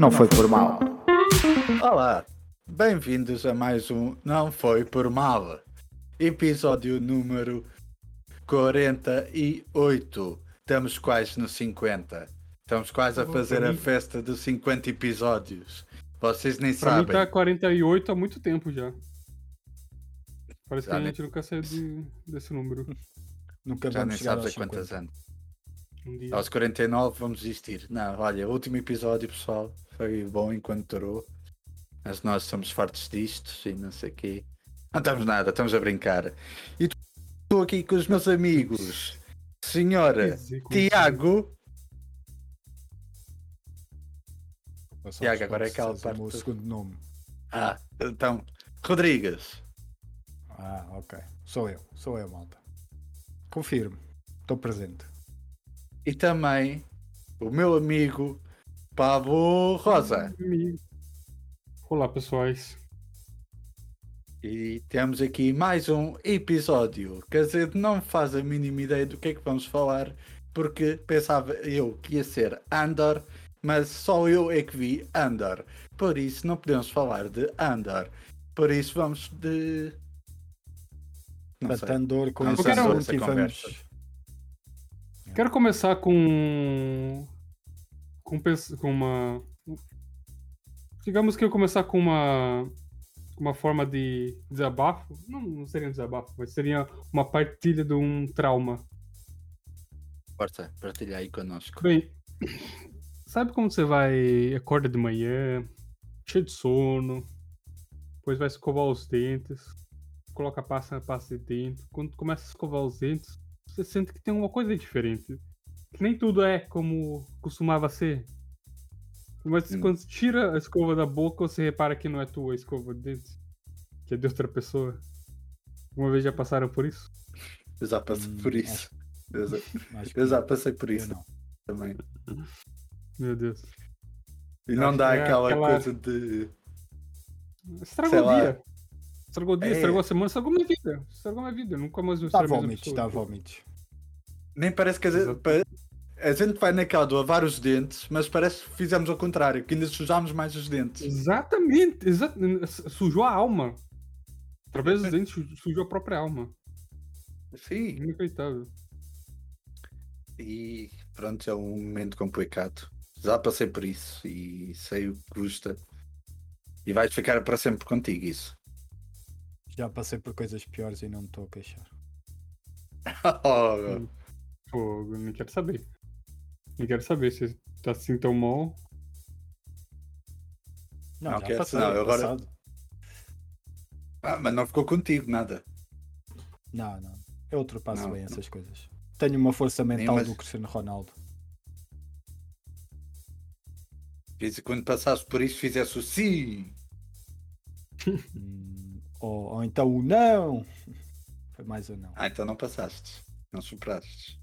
Não Foi Por Mal. Olá, bem-vindos a mais um Não Foi Por Mal, episódio número 48. Estamos quase no 50. Estamos quase a fazer a festa dos 50 episódios. Vocês nem sabem. Pra mim tá 48 há muito tempo já. Parece que a gente nunca saiu desse número. Nunca já nem sabes há quantos anos. Aos 49 vamos desistir. Não, olha, o último episódio, pessoal, foi bom enquanto durou. Mas nós somos fartos disto e não sei o quê. Não estamos nada, estamos a brincar. E estou aqui com os meus amigos. Senhora Tiago. Tiago, agora é aquela parte. O meu segundo nome. Ah, então, Rodrigues. Ah, ok. Sou eu, malta. Confirmo, estou presente. E também o meu amigo Pablo Rosa. Olá, pessoais. E temos aqui mais um episódio. Quer dizer, não faz a mínima ideia do que é que vamos falar, porque pensava eu que ia ser Andor, mas só eu é que vi Andor. Por isso não podemos falar de Andor. Por isso vamos de... Não sei. Andor com essa conversa. Quero começar com uma... Digamos que eu começar com uma forma de desabafo. Não seria um desabafo, mas seria uma partilha de um trauma. Força, partilha aí conosco. Bem, sabe como você vai... Acorda de manhã, cheio de sono, depois vai escovar os dentes, coloca a pasta na pasta de dente. Quando começa a escovar os dentes, você sente que tem uma coisa diferente. Que nem tudo é como costumava ser. Mas quando você tira a escova da boca, você repara que não é tua a escova de dente. Que é de outra pessoa. Uma vez já passaram por isso? Eu já passei por isso. Eu já passei por isso também. Meu Deus. E não dá aquela coisa de... Estragou o dia, estragou a semana, estragou minha vida. Estragou minha vida, nunca mais vou ser a mesma pessoa. Dá vómito. Nem parece que a gente vai naquela de lavar os dentes, mas parece que fizemos ao contrário, que ainda sujámos mais os dentes. Exatamente, sujou a alma. Através dos dentes sujou a própria alma. Sim. Inacreditável. E pronto, é um momento complicado. Já passei por isso e sei o que custa. E vais ficar para sempre contigo isso. Já passei por coisas piores e não me estou a queixar. Pô, não quero saber. Não quero saber se está assim tão mal. Não quero saber. Agora... Ah, mas não ficou contigo nada. Não. Eu ultrapasso bem essas coisas. Tenho uma força mental do Cristiano Ronaldo. Quando passaste por isso, fizesse o sim. Ou então o não. Foi mais ou não. Ah, então não passaste. Não superaste.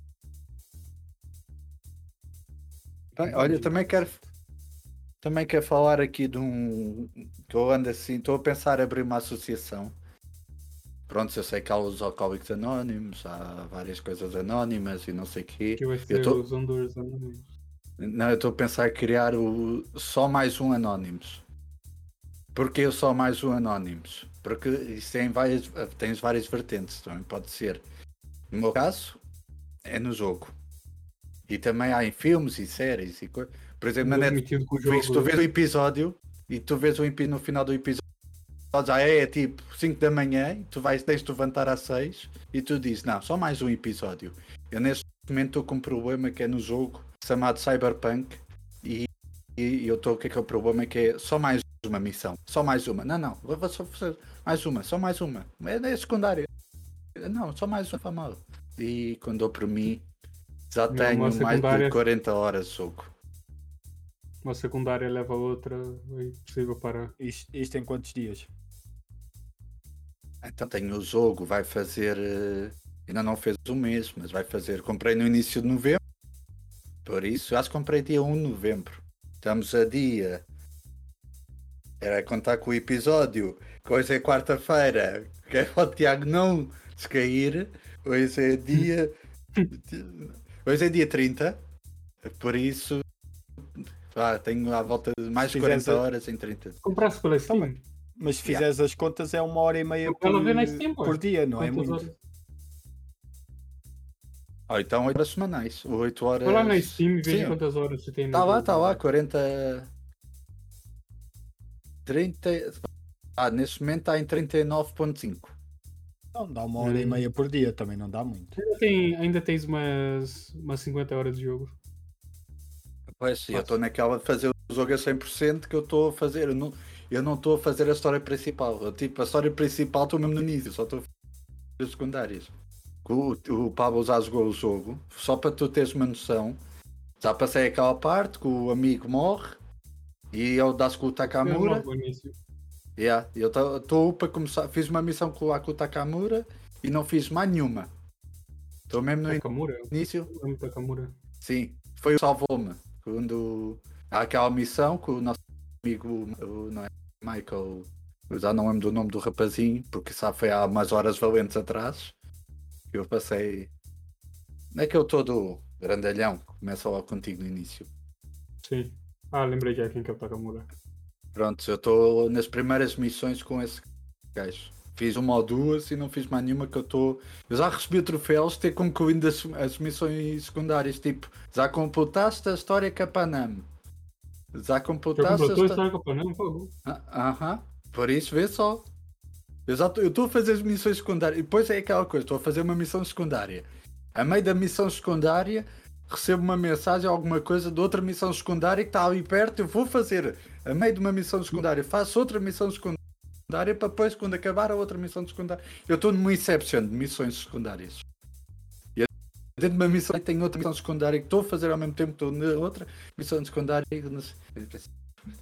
Bem, olha, também quero falar aqui de um... Estou a pensar em abrir uma associação. Pronto, eu sei que há os alcoólicos anónimos, há várias coisas anónimas e não sei o quê. Que vai ser os Andores anónimos. Não, eu estou a pensar em criar só mais um anónimos. Porque só mais um anónimos? Porque isso tens várias vertentes, também pode ser. No meu caso, é no jogo. E também há em filmes e séries e coisas. Por exemplo, na Netflix, tu vês o episódio e tu vês no final do episódio, já é tipo 5 da manhã, e tu vais desde levantar às 6 e tu dizes, não, só mais um episódio. Eu neste momento estou com um problema que é no jogo, chamado Cyberpunk, e eu estou, o que é que é o problema? Que é só mais uma missão, só mais uma. Não, vou só fazer mais uma, só mais uma. É secundária. Não, só mais uma famosa. E quando eu por mim, já tenho mais de 40 horas de jogo. Uma secundária leva a outra, é impossível parar. Isto em quantos dias? Então tenho o jogo, vai fazer... Ainda não fez um mês, mas vai fazer... Comprei no início de novembro. Por isso, acho que comprei dia 1 de novembro. Estamos a dia... Era contar com o episódio, que hoje é quarta-feira, que é para o Tiago não descair, hoje é dia 30, por isso tenho à volta de mais de 40 horas em 30. Compraste pela Steam. Também. Mas se fizeres as contas é 1h30 por dia, não é muito? Horas? Ah, então 8 horas semanais, 8 horas... Vou lá na Steam e vejo quantas horas você tem. Está lá, 40... 30... Ah, neste momento está em 39.5. Então dá 1h30 por dia, também não dá muito. Ainda tens umas 50 horas de jogo. Pois, eu estou naquela de fazer o jogo a 100% que eu estou a fazer. Eu não estou a fazer a história principal. A história principal estou mesmo no início, só estou a fazer os secundários. O Pablo já jogou o jogo, só para tu teres uma noção, já passei aquela parte que o amigo morre e eu dá-se com o Takamura. Eu estou para começar, fiz uma missão com o Akutakamura e não fiz mais nenhuma. Estou mesmo no início. Takamura. Sim, foi o salvou-me. Quando há aquela missão que o nosso amigo, não é, Michael, eu já não lembro do nome do rapazinho, porque sabe, foi há umas horas valentes atrás. Eu passei. Não é que eu todo grandalhão, começa logo contigo no início. Sim. Ah, lembrei que é aqui em Capaname. Pronto, eu estou nas primeiras missões com esse gajo. Fiz uma ou duas e não fiz mais nenhuma que eu estou. Eu já recebi troféus de ter concluído as missões secundárias. Tipo, já completaste a história Capaname. Já completaste a história Capaname, por favor. Aham. Por isso, vê só. Eu estou a fazer as missões secundárias. E depois é aquela coisa, estou a fazer uma missão secundária. A meio da missão secundária, recebo uma mensagem, alguma coisa de outra missão secundária que está ali perto. Eu vou fazer, a meio de uma missão secundária, faço outra missão secundária, para depois, quando acabar a outra missão secundária... Eu estou numa Inception de missões secundárias. E dentro de uma missão tenho outra missão secundária que estou a fazer ao mesmo tempo que estou na outra missão secundária.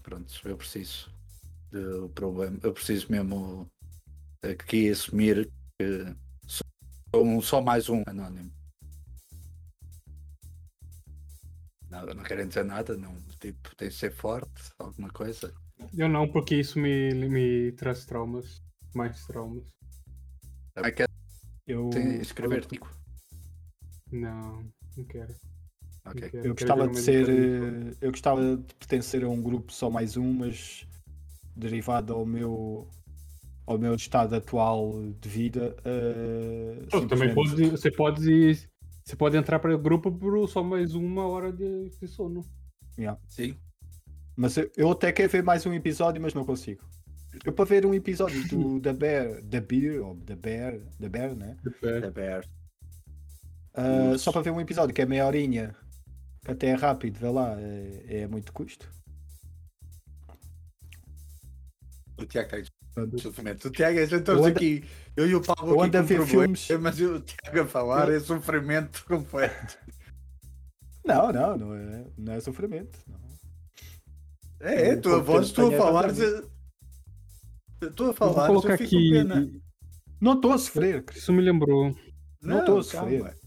Pronto, eu preciso do problema. Eu preciso mesmo... que assumir que sou só mais um anónimo. Não querem dizer nada, não. Tipo, tem de ser forte, alguma coisa. Eu não, porque isso me traz traumas, mais traumas. Também quero escrever tipo. Não quero. Okay. Não quero. Eu gostava de pertencer a um grupo só mais um, mas derivado ao meu estado atual de vida, também você pode entrar para o grupo por só mais uma hora de sono. Sim. Mas eu até quero ver mais um episódio, mas não consigo. Eu para ver um episódio do The Bear, né? The Bear. Só para ver um episódio que é meia horinha, que até é rápido, vê lá, é muito custo. O Tiago estamos aqui, eu e o Pablo eu ando aqui a ver filmes, mas o Tiago a falar é sofrimento completo. Não é sofrimento, não. É tua voz, tu a falar, eu fico aqui, pena. Não estou a sofrer, Cristiano. Isso me lembrou. Não estou a sofrer.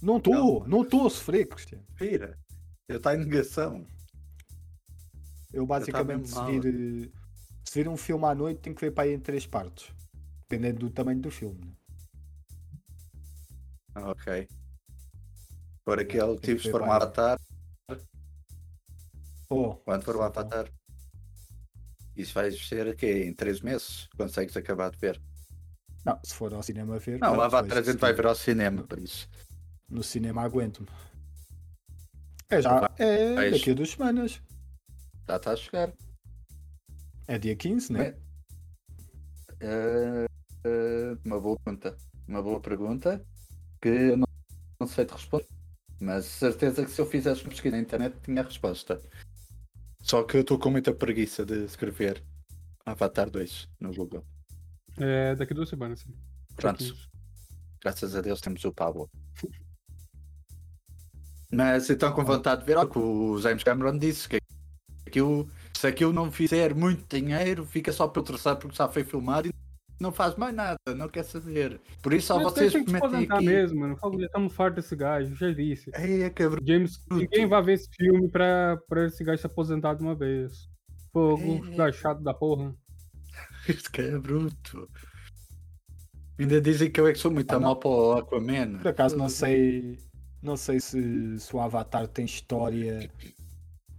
Não estou a sofrer, Cristiano. Pira, eu estou em negação. Eu basicamente decidi... Se vir um filme à noite, tem que ver para aí em 3 partes. Dependendo do tamanho do filme. Né? Ok. Por aquele tipo de formar Avatar. Quando for o Avatar. Isso vai ser o quê? Em 3 meses? Consegues acabar de ver? Não, se for ao cinema ver... Não, o Avatar a gente vai ver ao cinema, por isso. No cinema aguento-me. É daqui a 2 semanas. Já está a chegar. É dia 15, né? Uma boa pergunta que eu não sei te responder, mas certeza que se eu fizesse uma pesquisa na internet tinha a resposta. Só que eu estou com muita preguiça de escrever Avatar 2 no Google. É daqui a 2 semanas, sim. Pronto. Graças a Deus temos o Pablo. Mas então com vontade de ver, que o James Cameron disse que aquilo... Se aquilo não fizer muito dinheiro, fica só pelo terceiro porque já foi filmado e não faz mais nada, não quer saber. Por isso só vocês comentem aqui. Mesmo, eu falo, já estamos fartos desse gajo, já disse. Cabrão. James, ninguém vai ver esse filme para esse gajo se aposentar de uma vez. Pô, o gajo chato da porra. Esse cara é bruto. Ainda dizem que eu é que sou muito mal para o Aquaman. Por acaso não sei se o Avatar tem história...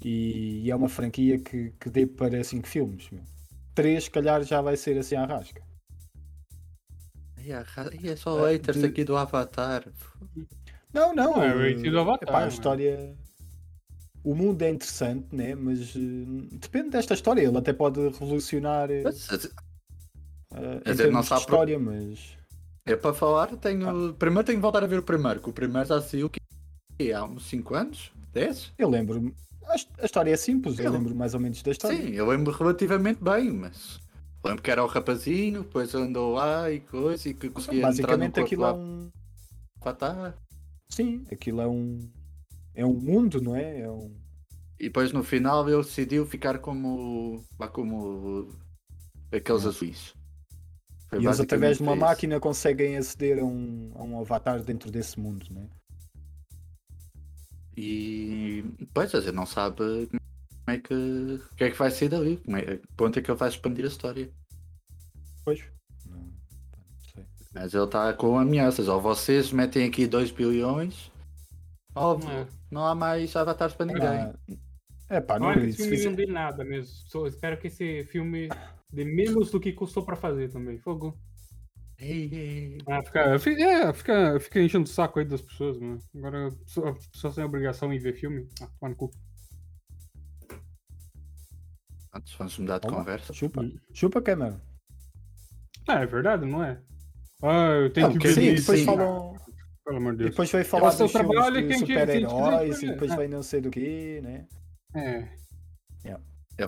E é uma franquia que dê para 5 filmes. 3, se calhar, já vai ser assim à rasca. E é só haters aqui do Avatar. Não. É haters do Avatar. Epá, a história... O mundo é interessante, né? Mas depende desta história. Ele até pode revolucionar... Mas não sabe história, mas... É para falar, primeiro tenho que voltar a ver o primeiro, que o primeiro já saiu há uns 5 anos, 10? Eu lembro-me, a história é simples, eu lembro mais ou menos da história. Sim, eu lembro relativamente bem, mas lembro que era o rapazinho, depois andou lá e coisa, e que conseguia entrar no corpo lá. Basicamente sim, aquilo é um mundo, não é? E depois no final ele decidiu ficar como aqueles azuis. E eles, através de uma máquina, conseguem aceder a um avatar dentro desse mundo, né? E pois, ele não sabe como é que, o que é que vai sair dali, ponto é que ele vai expandir a história. Pois. Não sei. Mas ele está com ameaças, ou vocês metem aqui 2 bilhões, óbvio, não há mais avatares para ninguém. Não é que filme não dê nada mesmo, espero que esse filme... De menos do que custou pra fazer também. Fogo. Fica enchendo o saco aí das pessoas, mano. Agora as pessoas têm a obrigação em ver filme. Tomar no cu. Antes vamos mudar de conversa. Chupa que é, mano. É verdade, não é? Eu tenho que ver isso. Depois falam... Pelo amor de Deus. Depois vai falar dos filmes de super-heróis e depois vai não sei do que, né?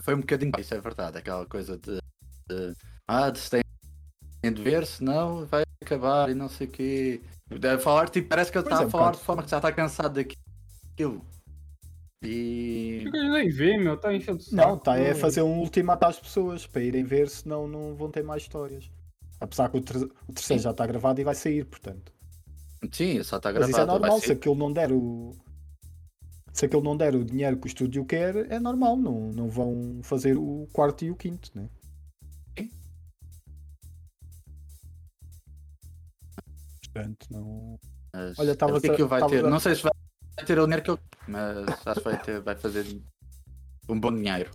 Foi um bocadinho... Isso é verdade, aquela coisa de... de ver, senão vai acabar e não sei o quê. Deve falar, parece que ele está a falar de forma que já está cansado daquilo. E... Fica nem ver, meu, está enchendo o saco. Não, está a fazer um ultimato às pessoas para irem ver, senão não vão ter mais histórias. Apesar que o terceiro já está gravado e vai sair, portanto. Sim, só está gravado. Mas isso é normal, se aquilo não der o... Se aquele não der o dinheiro que o estúdio quer, é normal, não vão fazer o quarto e o quinto, né? Portanto, não. Mas olha, não sei se vai ter o dinheiro que eu. Mas acho que vai fazer um bom dinheiro.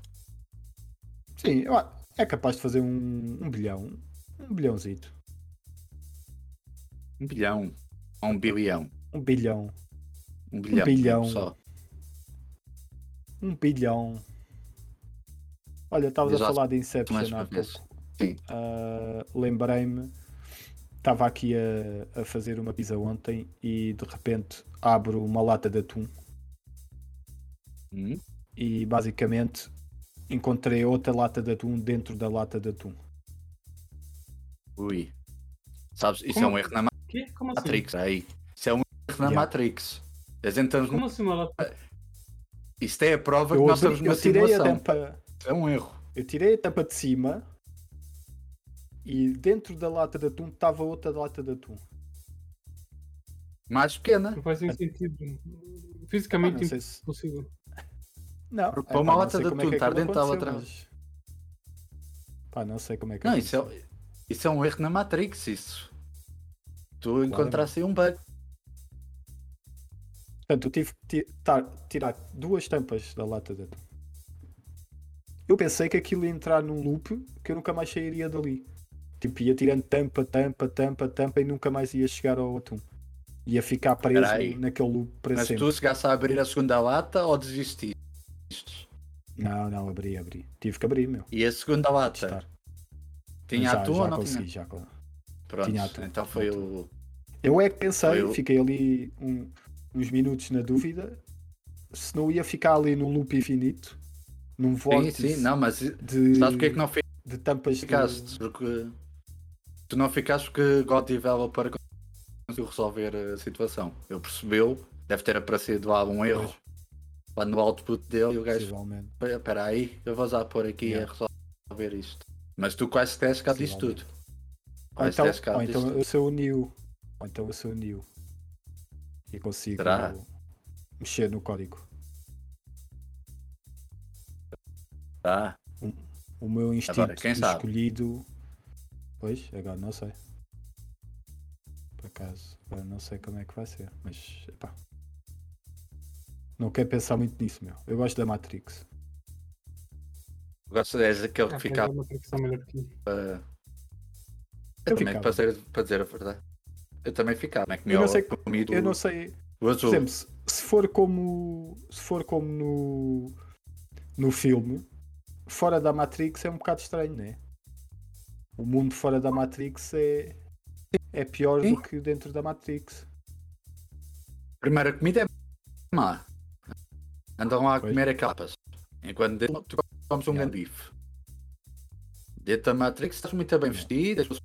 Sim, é capaz de fazer um bilhão. Um bilhãozito. Um bilhão. Ou um bilhão. Um bilhão. Um bilhão. Um bilhão só. Um bilhão. Olha, estavas a falar de Inception há pouco. Sim. Lembrei-me, estava aqui a fazer uma pizza ontem e de repente abro uma lata de atum. E basicamente encontrei outra lata de atum dentro da lata de atum. Ui. Sabes, isso é um erro na Matrix. Assim? Aí. Isso é um erro na Matrix. Como assim uma lata? Isto é a prova que nós estamos numa simulação. É um erro. Eu tirei a tampa de cima e dentro da lata de atum estava outra lata de atum. Mais pequena. Não faz sentido. Fisicamente impossível. Não. Porque uma lata de atum estar dentro da lata de atum. Pá, não sei como é que é. Não, isso é um erro na Matrix, isso. Tu encontraste aí um bug. Portanto, eu tive que tirar 2 tampas da lata de atum. Eu pensei que aquilo ia entrar num loop que eu nunca mais sairia dali. Tipo, ia tirando tampa e nunca mais ia chegar ao atum. Ia ficar preso naquele loop para sempre. Mas tu chegaste a abrir a segunda lata ou desististe? Não, abri. Tive que abrir, meu. E a segunda lata? Tinha atum ou não consegui, tinha? Já consegui. Pronto, tinha atum. Então foi o... Eu é que pensei, fiquei ali uns minutos na dúvida se não ia ficar ali no loop infinito, num vórtice. Sim, não, mas sabes porque é que não de tampas ficaste? Porque tu não ficaste porque God Developer conseguiu resolver a situação. Ele percebeu, deve ter aparecido lá um erro lá no output dele e o gajo, espera aí, eu vou já pôr aqui a resolver isto. Mas tu quase tens cá disto tudo. Ou então eu sou o Neo. E consigo mexer no código. O meu instinto escolhido. Pois, agora não sei. Por acaso, agora não sei como é que vai ser. Mas, pá. Não quero pensar muito nisso, meu. Eu gosto da Matrix. Gosto de aquele que ficava. Eu também, para dizer a verdade. Eu também ficava. Eu não sei. Por exemplo, se for como no filme, fora da Matrix é um bocado estranho, não é? O mundo fora da Matrix é pior do que dentro da Matrix. A primeira comida é má. Andam lá a comer a capas. Enquanto dentro tu comes um gandife. Dentro da Matrix estás muito bem vestido, as pessoas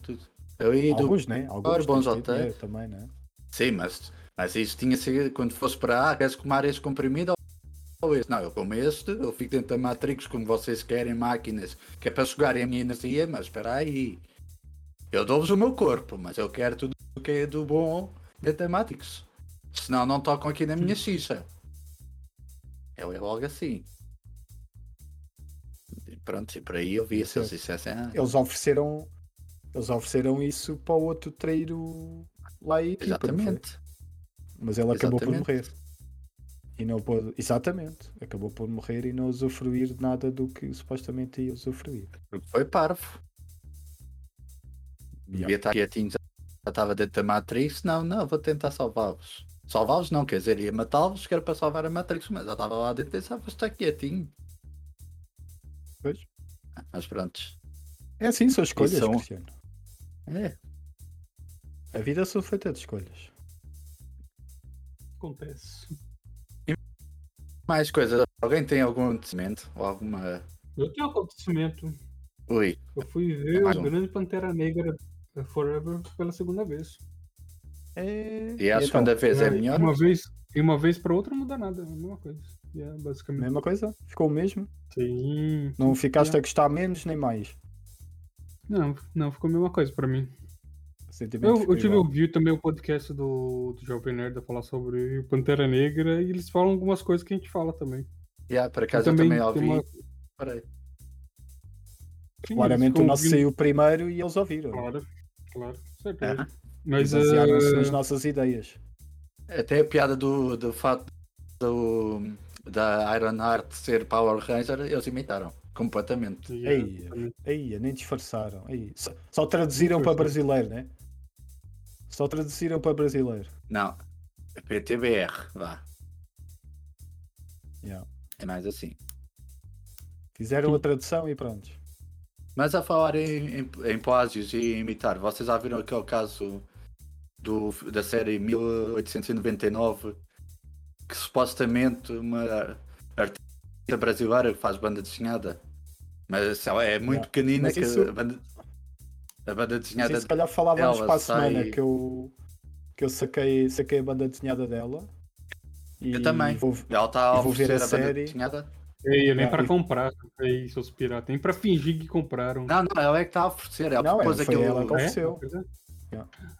tudo. Alguns, né? Alguns bons hotéis também, né? Sim, mas isso tinha sido quando fosse para A, queres comer esse comprimido ou esse? Não, eu como este, eu fico dentro da Matrix como vocês querem, máquinas, que é para sugarem a minha energia, mas espera aí. Eu dou-vos o meu corpo, mas eu quero tudo o que é do bom dentro da Matrix. Senão não tocam aqui na minha xixa. É logo assim. E pronto, e por aí eu vi essas assim. Eles ofereceram isso para o outro traíro lá aí. Exatamente. Mas ele acabou por morrer. E não pôde. Exatamente. Acabou por morrer e não usufruir nada do que supostamente ia usufruir. Foi parvo. Devia estar quietinho, já estava dentro da Matrix. Não, vou tentar salvá-los. Salvá-los não, quer dizer, ia matá-los, que era para salvar a Matrix, mas já estava lá dentro e pensava, está quietinho. Pois. Mas pronto. É assim, são escolhas, Cristiano. É. A vida é feita de escolhas. Acontece. E mais coisas. Alguém tem algum acontecimento? Ou alguma... Eu tenho um acontecimento. Ui. Eu fui ver o grande Pantera Negra Forever pela segunda vez. E a segunda vez é melhor? Uma vez para outra não muda nada. É a mesma coisa. Basicamente. Mesma coisa? Ficou o mesmo? Sim. Não ficaste a gostar menos nem mais? Não, ficou a mesma coisa para mim. Eu tive ouvido também o podcast do Jovem Nerd a falar sobre o Pantera Negra e eles falam algumas coisas que a gente fala também. Por acaso eu também ouvi. Peraí. Claramente o nosso saiu primeiro e eles ouviram. Claro, certeza. Mas basearam-se nas nossas ideias. Até a piada do fato da Ironheart ser Power Ranger, eles imitaram. Completamente. Aí, nem disfarçaram. Só traduziram para brasileiro, né? Só traduziram para brasileiro. Não. PTBR, vá. Yeah. É mais assim. Fizeram a tradução e pronto. Mas a falar em plágios e imitar, vocês já viram aquele caso da série 1899 que supostamente uma artista brasileira que faz banda desenhada, mas ela é muito pequenina. Mas isso... que a banda desenhada, se calhar falávamos para a semana que eu saquei a banda desenhada dela. Eu também. Ela está a oferecer a banda desenhada. Eu nem para comprar, aí seus piratas, nem para fingir que compraram. Não, ela é que está a oferecer. Ela propôs aquilo. Ela que ofereceu.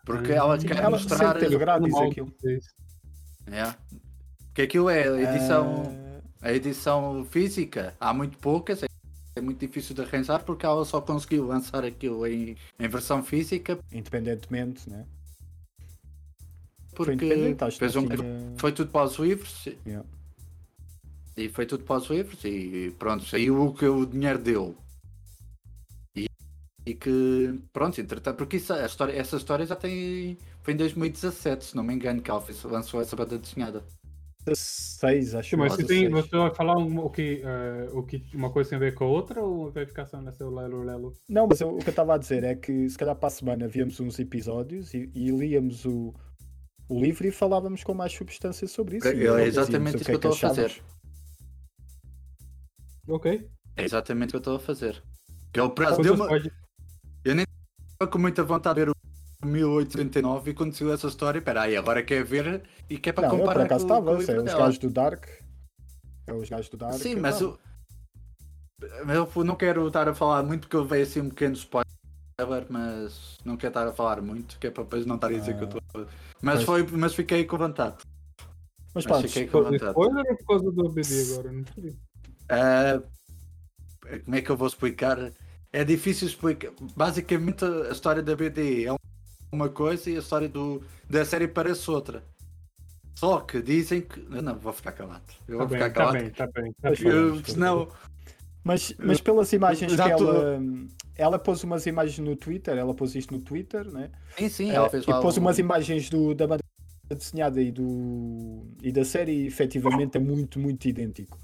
Porque ela quer mostrar. Teve grátis aquilo. Porque aquilo é edição. A edição física, há muito poucas, é muito difícil de arranjar porque ela só conseguiu lançar aquilo em versão física. Independentemente, né? Porque foi tudo para os livros. Yeah. E foi tudo para os livros e pronto, saiu o que o dinheiro deu. E que, pronto, entretanto, porque essa história já tem... Foi em 2017, se não me engano, que ela lançou essa banda desenhada. 16, acho que você vai falar uma coisa tem a ver com a outra ou vai ficar só nessa lelo? Não, mas o que eu estava a dizer é que se calhar para a semana víamos uns episódios e líamos o livro e falávamos com mais substância sobre isso. É exatamente isso que eu estou a fazer. Ok. É exatamente o que eu estou a fazer. Que é o prazo de uma... Eu nem estava com muita vontade de ver 1889 e quando saiu essa história, peraí, agora quer ver e quer para comparar. Por acaso estava, é os gajos do Dark. Sim, mas eu não quero estar a falar muito porque eu vejo assim um pequeno spoiler, mas não quero estar a falar muito, que é para depois não estar a dizer que eu estou. Mas fiquei com vontade. Mas pronto, fiquei com vontade. Ou por causa do BD agora, não sei. Como é que eu vou explicar? É difícil explicar. Basicamente a história da BD é uma coisa e a história da série parece outra. Só que dizem que... Não, vou ficar calado. Eu vou ficar calado. Senão... Mas pelas imagens que ela pôs umas imagens no Twitter, ela pôs isto no Twitter, né? Sim, sim, ela fez lá. E pôs umas imagens da banda desenhada e da série, e efetivamente é muito, muito idêntico.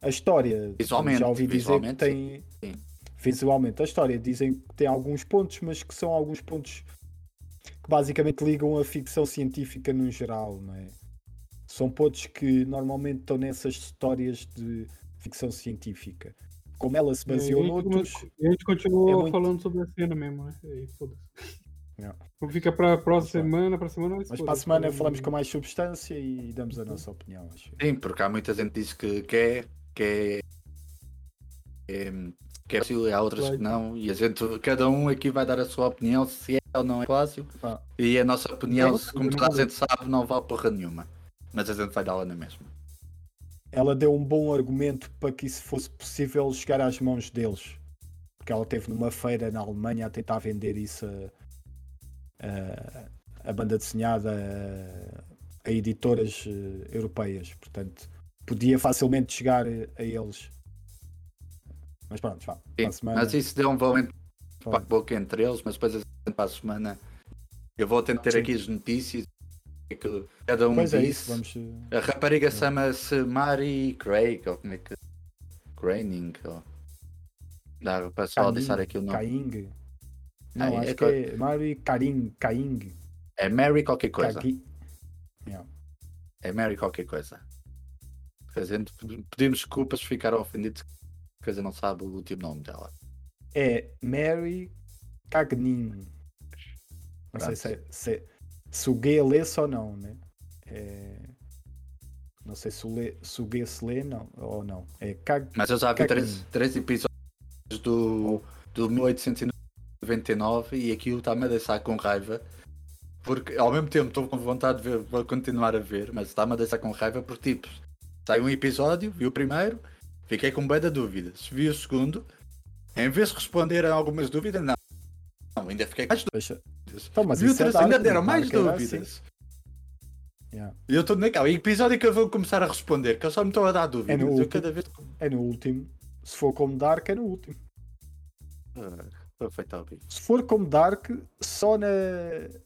A história, visualmente, já ouvi dizer que tem... Sim. Visualmente, a história dizem que tem alguns pontos, mas que são alguns pontos que basicamente ligam a ficção científica no geral, não é? São pontos que normalmente estão nessas histórias de ficção científica. Como ela se baseou noutros... A gente continua falando sobre a cena mesmo, né? E foda-se. Fica para a semana. Mas para a semana falamos com mais substância e damos a nossa opinião, acho. Sim, porque há muita gente que diz que é fácil, há outras que não, e a gente, cada um aqui vai dar a sua opinião se é ou não é fácil, e a nossa opinião, como toda a gente sabe, não vale porra nenhuma, mas a gente vai dá-la na mesma. Ela deu um bom argumento para que isso fosse possível chegar às mãos deles, porque ela esteve numa feira na Alemanha a tentar vender isso a banda desenhada a editoras europeias, portanto podia facilmente chegar a eles. Mas pronto, vá. Sim, semana... Mas isso deu um valente para a boca entre eles, mas depois para a semana eu vou tentar ter aqui as notícias que cada um disse. É isso, vamos... A rapariga chama-se Mary Craig, ou como é que... Craning, ou... Dá para o pessoal deixar aqui o nome. Caing. Não, acho que é Mary Caing. É Mary qualquer coisa. Yeah. É Mary qualquer coisa. Fazendo, pedimos desculpas se ficaram ofendidos. Quer dizer, não sabe o último nome dela. É Mary Cagnin. Não sei se o G lê-se ou não, né? Não sei se o G se lê não, ou não. Mas eu já vi três episódios do 1899 e aquilo está-me a deixar com raiva. Porque ao mesmo tempo estou com vontade de ver, vou continuar a ver, mas está-me a deixar com raiva porque tipo, sai um episódio, vi o primeiro. Fiquei com bem da dúvida. Se vi o segundo, em vez de responder a algumas dúvidas, não ainda fiquei com mais dúvidas. Então, mas ainda deram mais dúvidas. E eu estou naquela episódio que eu vou começar a responder, que eu só me estou a dar dúvidas. É no último. Se for como Dark, é no último. Se for como Dark, só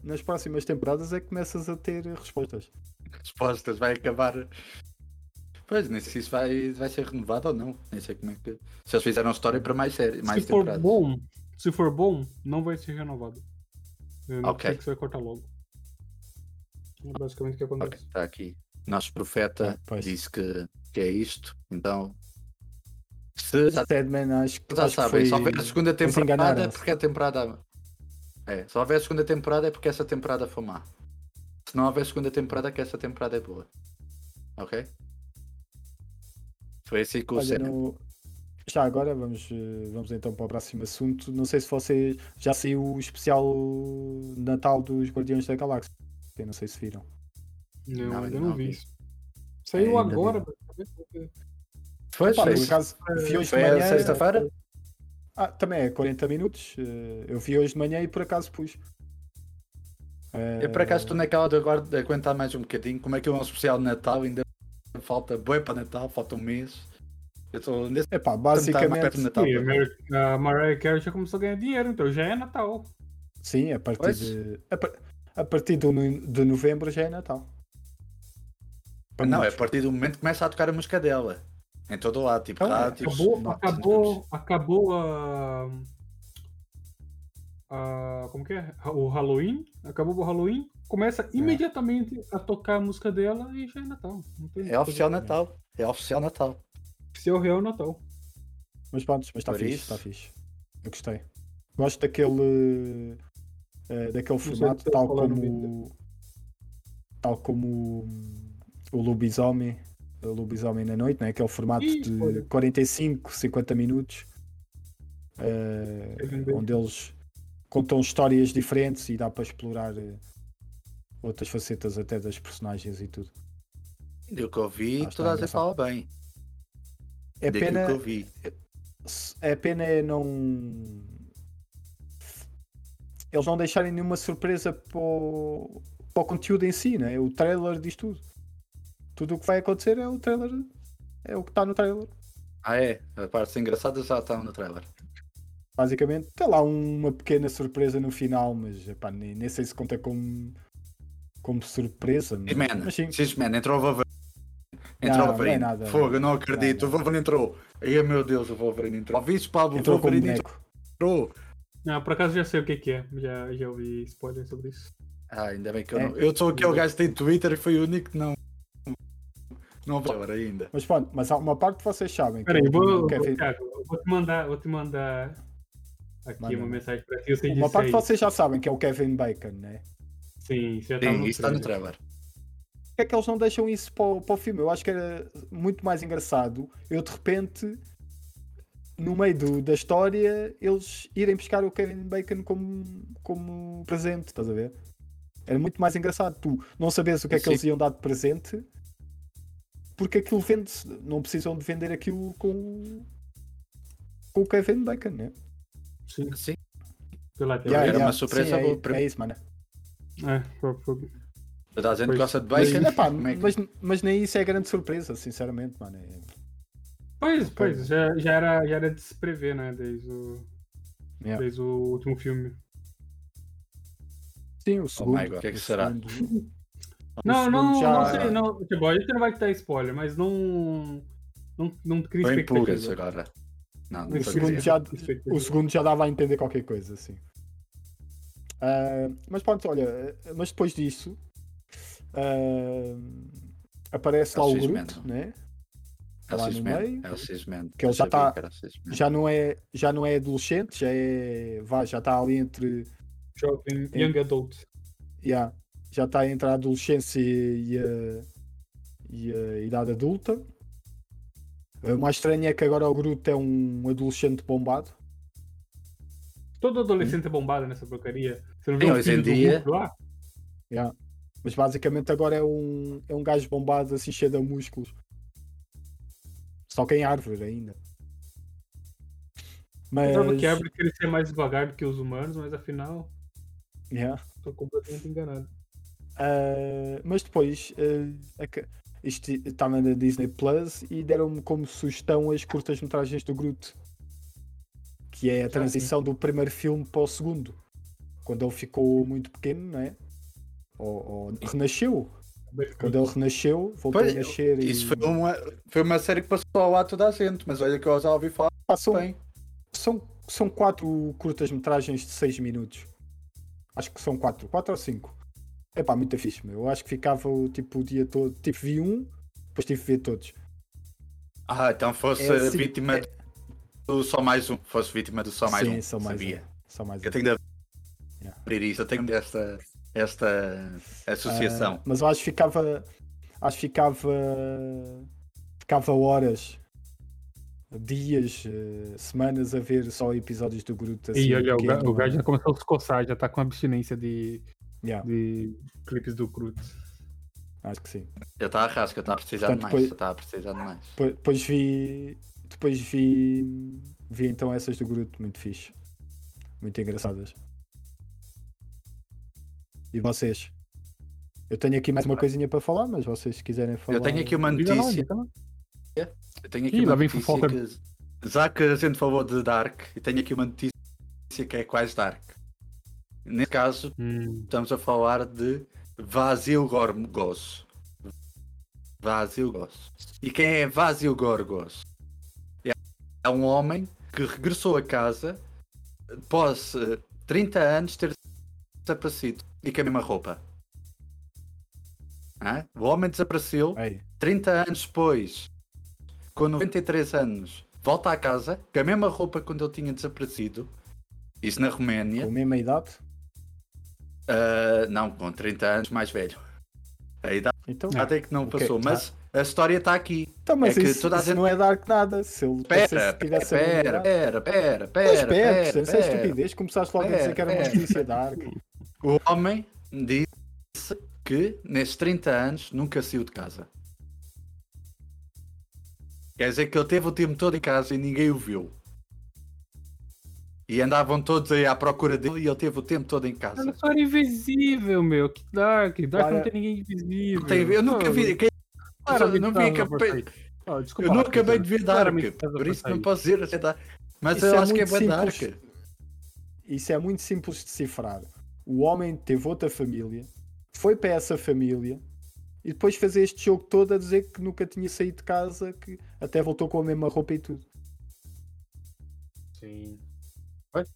nas próximas temporadas é que começas a ter respostas. Respostas, vai acabar... Pois, nem sei se isso vai ser renovado ou não. Nem sei como é que... Se eles fizeram história para mais séries, mais temporadas. Se for bom, não vai ser renovado. Ok. Isso vai cortar logo. É basicamente o que acontece. Okay, está aqui. Nosso profeta disse que é isto. Então... Já sabem, se houver a segunda temporada é porque a temporada... Se houver a segunda temporada é porque essa temporada foi má. Se não houver a segunda temporada é que essa temporada é boa. Ok? Foi assim que Já agora vamos então para o próximo assunto. Não sei se vocês já saiu o especial Natal dos Guardiões da Galáxia. Eu não sei se viram. Não, ainda não vi. Saiu agora. Foi, no caso, vi hoje de manhã. Sexta-feira? Também é 40 minutos. Eu vi hoje de manhã e por acaso pus. Eu por acaso estou naquela de agora de aguentar mais um bocadinho. Como é que é um especial de Natal ainda? Falta boi para Natal, falta um mês. Eu estou nesse. É pá, basicamente. Sim, Natal, a Mariah Carey já começou a ganhar dinheiro, então já é Natal. Sim, a partir de novembro já é Natal. Não, é a partir do momento que começa a tocar a música dela. Em todo lado, tipo, acabou a. Como que é? O Halloween. Acabou o Halloween. Começa imediatamente a tocar a música dela e já é Natal. É oficial Natal. É oficial Natal. Oficial real Natal. Mas pronto, mas está fixe. Eu gostei. Gosto daquele formato tal como o Lobisomem. O Lobisomem na noite, né? Aquele formato de 45, 50 minutos. Onde eles contam histórias diferentes e dá para explorar... outras facetas até das personagens e tudo. Do que eu vi, toda a gente fala bem. É pena que eu vi. É pena eles não deixarem nenhuma surpresa para o conteúdo em si, né? O trailer diz tudo. Tudo o que vai acontecer é o trailer, é o que está no trailer. Ah é? A parte engraçada já está no trailer. Basicamente, tem lá uma pequena surpresa no final, mas epá, nem sei se conta como surpresa. X-Men, entrou o Wolverine. Não é nada. Fogo, eu não acredito. Não. O Wolverine entrou. Ai meu Deus, o Wolverine entrou. Ouviste, Pablo? Entrou o Wolverine entrou. Não, por acaso já sei o que é. Já ouvi spoiler sobre isso. Ah, ainda bem que eu não. Eu sou aquele gajo que tem Twitter e foi o único que não agora ainda. Mas pronto, mas há uma parte que vocês sabem. Espera aí, vou-te mandar aqui uma mensagem para ti. Uma parte que vocês já sabem que é o Kevin Bacon, né? Sim, já está no trailer. Porque é que eles não deixam isso para o filme? Eu acho que era muito mais engraçado eu de repente, no meio da história, eles irem buscar o Kevin Bacon como presente, estás a ver? Era muito mais engraçado tu não saberes o que é que eles iam dar de presente. Porque aquilo vende-se, não precisam de vender aquilo com o Kevin Bacon, né? Sim. Era uma surpresa. É isso, mano. Toda a gente gosta de Bacon. Mas nem isso é grande surpresa, sinceramente, mano. Pois, já era de se prever, né? Desde o último filme. Sim, o segundo. O que é que será? Não sei. Tipo, a gente não vai dar spoiler, mas não te cria expectativa agora. O segundo já dava a entender qualquer coisa, assim. Mas pronto, olha, mas depois disso aparece lá o Groot, né? É o Cisman. Que ele já não é adolescente, já está ali entre jovem e young adult. Já está entre a adolescência e a idade adulta. O mais estranho é que agora o Groot é um adolescente bombado. Todo adolescente é bombado nessa porcaria. Você não viu hoje em dia? Mas basicamente agora é um gajo bombado assim, cheio de músculos. Só que em árvore ainda. Mas... Eu que a árvore crescia mais devagar do que os humanos, mas afinal... Estou completamente enganado. Mas depois isto estava na Disney Plus e deram-me como sugestão as curtas-metragens do Groot, que é a transição do primeiro filme para o segundo, quando ele ficou muito pequeno, não é? Ou renasceu. Quando ele renasceu, voltou a nascer. Isso foi uma série que passou ao ato da gente, mas olha que eu já ouvi falar. São 4 curtas-metragens de 6 minutos. Acho que são 4 ou 5. Epá, muito fixe, meu. Eu acho que ficava tipo o dia todo. Tipo, vi um, depois tive que ver todos. Ah, então fosse vítima do só mais um. Fosse vítima do só mais um. Sim, só mais um. Eu tenho de abrir isso. Eu tenho esta associação. Mas eu acho que ficava horas, dias, semanas a ver só episódios do Groot assim. E olha, o gajo já começou a se coçar, já está com abstinência de clipes do Groot. Acho que sim. Já está a rasca, está a precisar de mais. Depois vi então essas do Groot, muito fixe. Muito engraçadas. E vocês? Eu tenho aqui mais uma coisinha para falar, mas vocês se quiserem falar... Eu tenho aqui uma notícia. Eu tenho aqui uma notícia que, já que a gente falou de Dark, eu tenho aqui uma notícia que é quase Dark. Nesse caso, estamos a falar de Vazil Gormgos. E quem é Vazil Gormgos? É um homem que regressou a casa após 30 anos ter desaparecido e com a mesma roupa. O homem desapareceu. 30 anos depois, com 93 anos, volta à casa com a mesma roupa quando ele tinha desaparecido. Isso na Roménia. Com a mesma idade? Não, com 30 anos mais velho. A idade até que não passou. Mas a história está aqui. Então, mas é isso, que toda a gente... não é Dark nada. Se ele Espera. Isso é estupidez. Começaste logo a dizer que era uma notícia Dark. O homem disse que nesses 30 anos nunca saiu de casa. Quer dizer que ele teve o tempo todo em casa e ninguém o viu. E andavam todos aí à procura dele e ele teve o tempo todo em casa. Ele era invisível, meu. Que Dark. Dark cara... não tem ninguém invisível. Tem... Eu nunca vi. Eu não acabei de ver Dark. Por isso não posso dizer. Mas eu acho que é boa Dark. Isso é muito simples de decifrar. O homem teve outra família, foi para essa família e depois fez este jogo todo a dizer que nunca tinha saído de casa, que até voltou com a mesma roupa e tudo. Sim.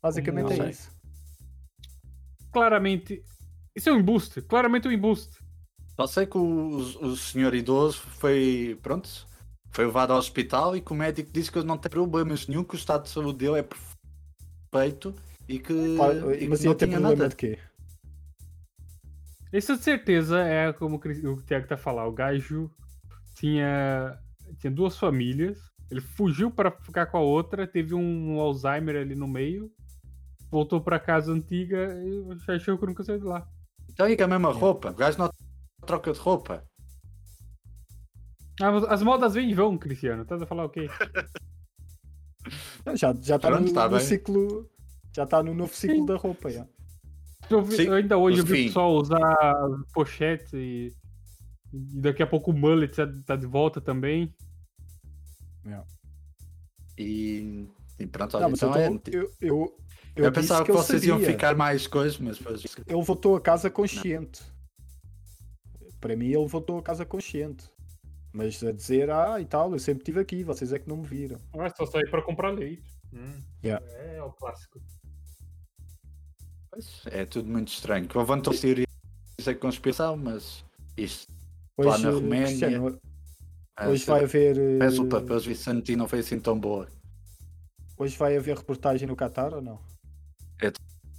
Basicamente é isso. Claramente, isso é um embuste. Claramente um embuste. Só sei que o senhor idoso foi, pronto, foi levado ao hospital e que o médico disse que não tem problemas nenhum, que o estado de saúde dele é perfeito e que, mas não tinha nada. De quê? Isso de certeza é como o Tiago está a falar. O gajo tinha duas famílias. Ele fugiu para ficar com a outra, teve um Alzheimer ali no meio, voltou para a casa antiga e já achou que nunca saiu de lá. Então aí que é a mesma roupa, o gajo não troca de roupa. As modas vêm e vão, Cristiano, estás a falar o quê? Já está no ciclo, já está no novo ciclo da roupa. Já. Eu ainda hoje eu vi o pessoal usar pochete e daqui a pouco o mullet está de volta também. Yeah. E pronto, não, então eu pensava que vocês iam ficar mais coisas, mas ele voltou a casa consciente. Não. Para mim ele voltou a casa consciente, mas a dizer, e tal, eu sempre estive aqui, vocês é que não me viram. Ah, só saí para comprar leite. Yeah. É o clássico. É tudo muito estranho. Levantam teorias de conspiração, mas isto pois, lá na Roménia. Cristiano... Hoje vai haver... Peço o papel, o Vicente não foi assim tão boa. Hoje vai haver reportagem no Catar ou não? Eu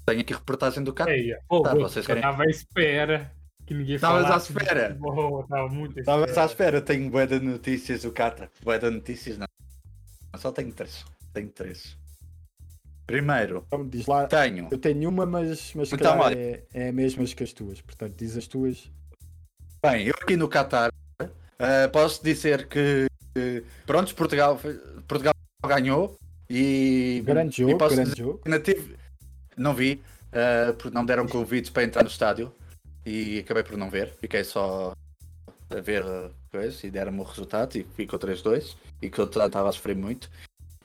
tenho aqui reportagem do Catar. Vocês querem... Estava à espera que ninguém falasse. Estavas à espera. Estavas à espera. Tenho bué de notícias do Catar. Bué de notícias não. Só tenho três. Primeiro, então, diz lá, tenho. Eu tenho uma, mas então, claro, é a mesma que as tuas. Portanto, diz as tuas. Bem, eu aqui no Catar... posso dizer que pronto, Portugal ganhou e grande jogo, não vi, porque não me deram convites para entrar no estádio e acabei por não ver, fiquei só a ver coisas e deram-me o resultado e ficou 3-2 e que eu estava a sofrer muito,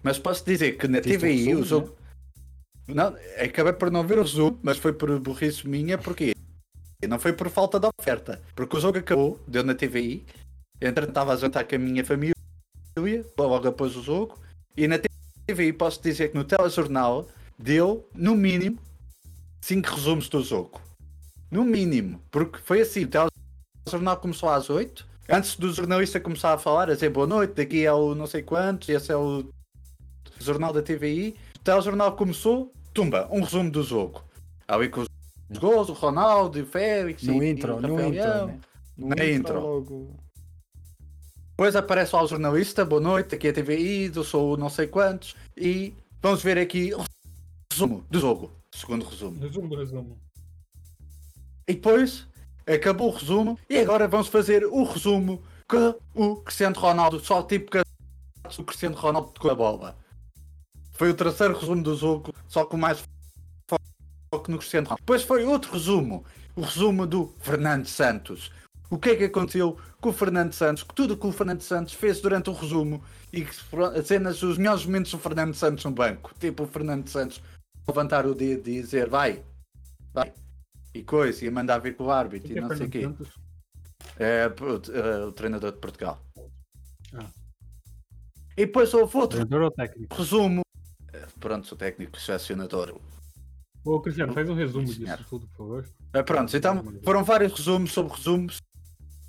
mas posso dizer que na TVI o jogo, não, acabei por não ver o resumo, mas foi por burrice minha, porque não foi por falta de oferta, porque o jogo acabou, deu na TVI. Entretanto, estava a jantar com a minha família, logo após o jogo, e na TV posso dizer que no telejornal deu, no mínimo, 5 resumos do jogo. No mínimo, porque foi assim, o telejornal começou às 8, antes do jornalista começar a falar, a dizer boa noite, daqui é o não sei quantos, esse é o jornal da TVI, o telejornal começou, tumba, um resumo do jogo. Ali com os gols, o Ronaldo, o Félix, no intro, no Rafael, na intro. Logo... Depois aparece lá o jornalista, boa noite, aqui é a TVI, eu sou o não sei quantos, e vamos ver aqui o resumo do jogo, segundo resumo. E depois, acabou o resumo, e agora vamos fazer o resumo com o Cristiano Ronaldo, só tipo que o Cristiano Ronaldo com a bola. Foi o terceiro resumo do jogo, só com mais foco no Cristiano Ronaldo. Depois foi outro resumo, o resumo do Fernando Santos. O que é que aconteceu com o Fernando Santos, que tudo que o Fernando Santos fez durante o resumo e que cenas os melhores momentos do Fernando Santos no banco, tipo o Fernando Santos levantar o dedo e dizer vai, e coisa, e mandar vir com o árbitro e não sei o quê. É, o treinador de Portugal. E depois houve outro resumo. Pronto, o técnico, o selecionador. Ô Cristiano, faz um resumo disso tudo, por favor. Pronto, então foram vários resumos sobre resumos.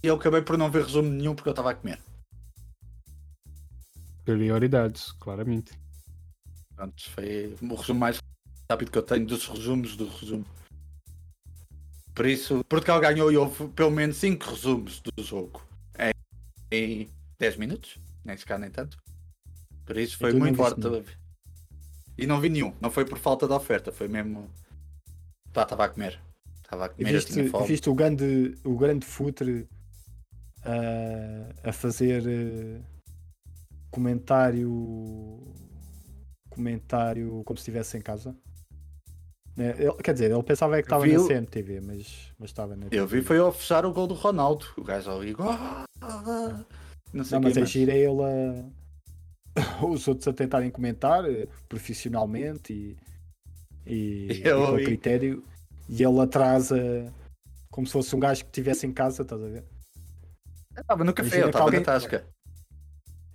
E eu acabei por não ver resumo nenhum porque eu estava a comer. Prioridades, claramente. Pronto, foi o resumo mais rápido que eu tenho dos resumos do resumo. Por isso, Portugal ganhou e houve pelo menos 5 resumos do jogo em 10 minutos, nem se cá nem tanto. Por isso foi muito forte. E não vi nenhum, não foi por falta de oferta, foi mesmo... estava a comer. Viste o grande futre a fazer comentário documentário como se estivesse em casa. Ele, quer dizer, ele pensava que estava na CMTV, mas estava na... Eu vi, foi ao fechar o gol do Ronaldo. O gajo ali... Não sei, não, mas a gira é ele a... os outros a tentarem comentar profissionalmente e com critério. E ele atrasa como se fosse um gajo que estivesse em casa, estás a ver? Eu estava no café, eu estava na tasca.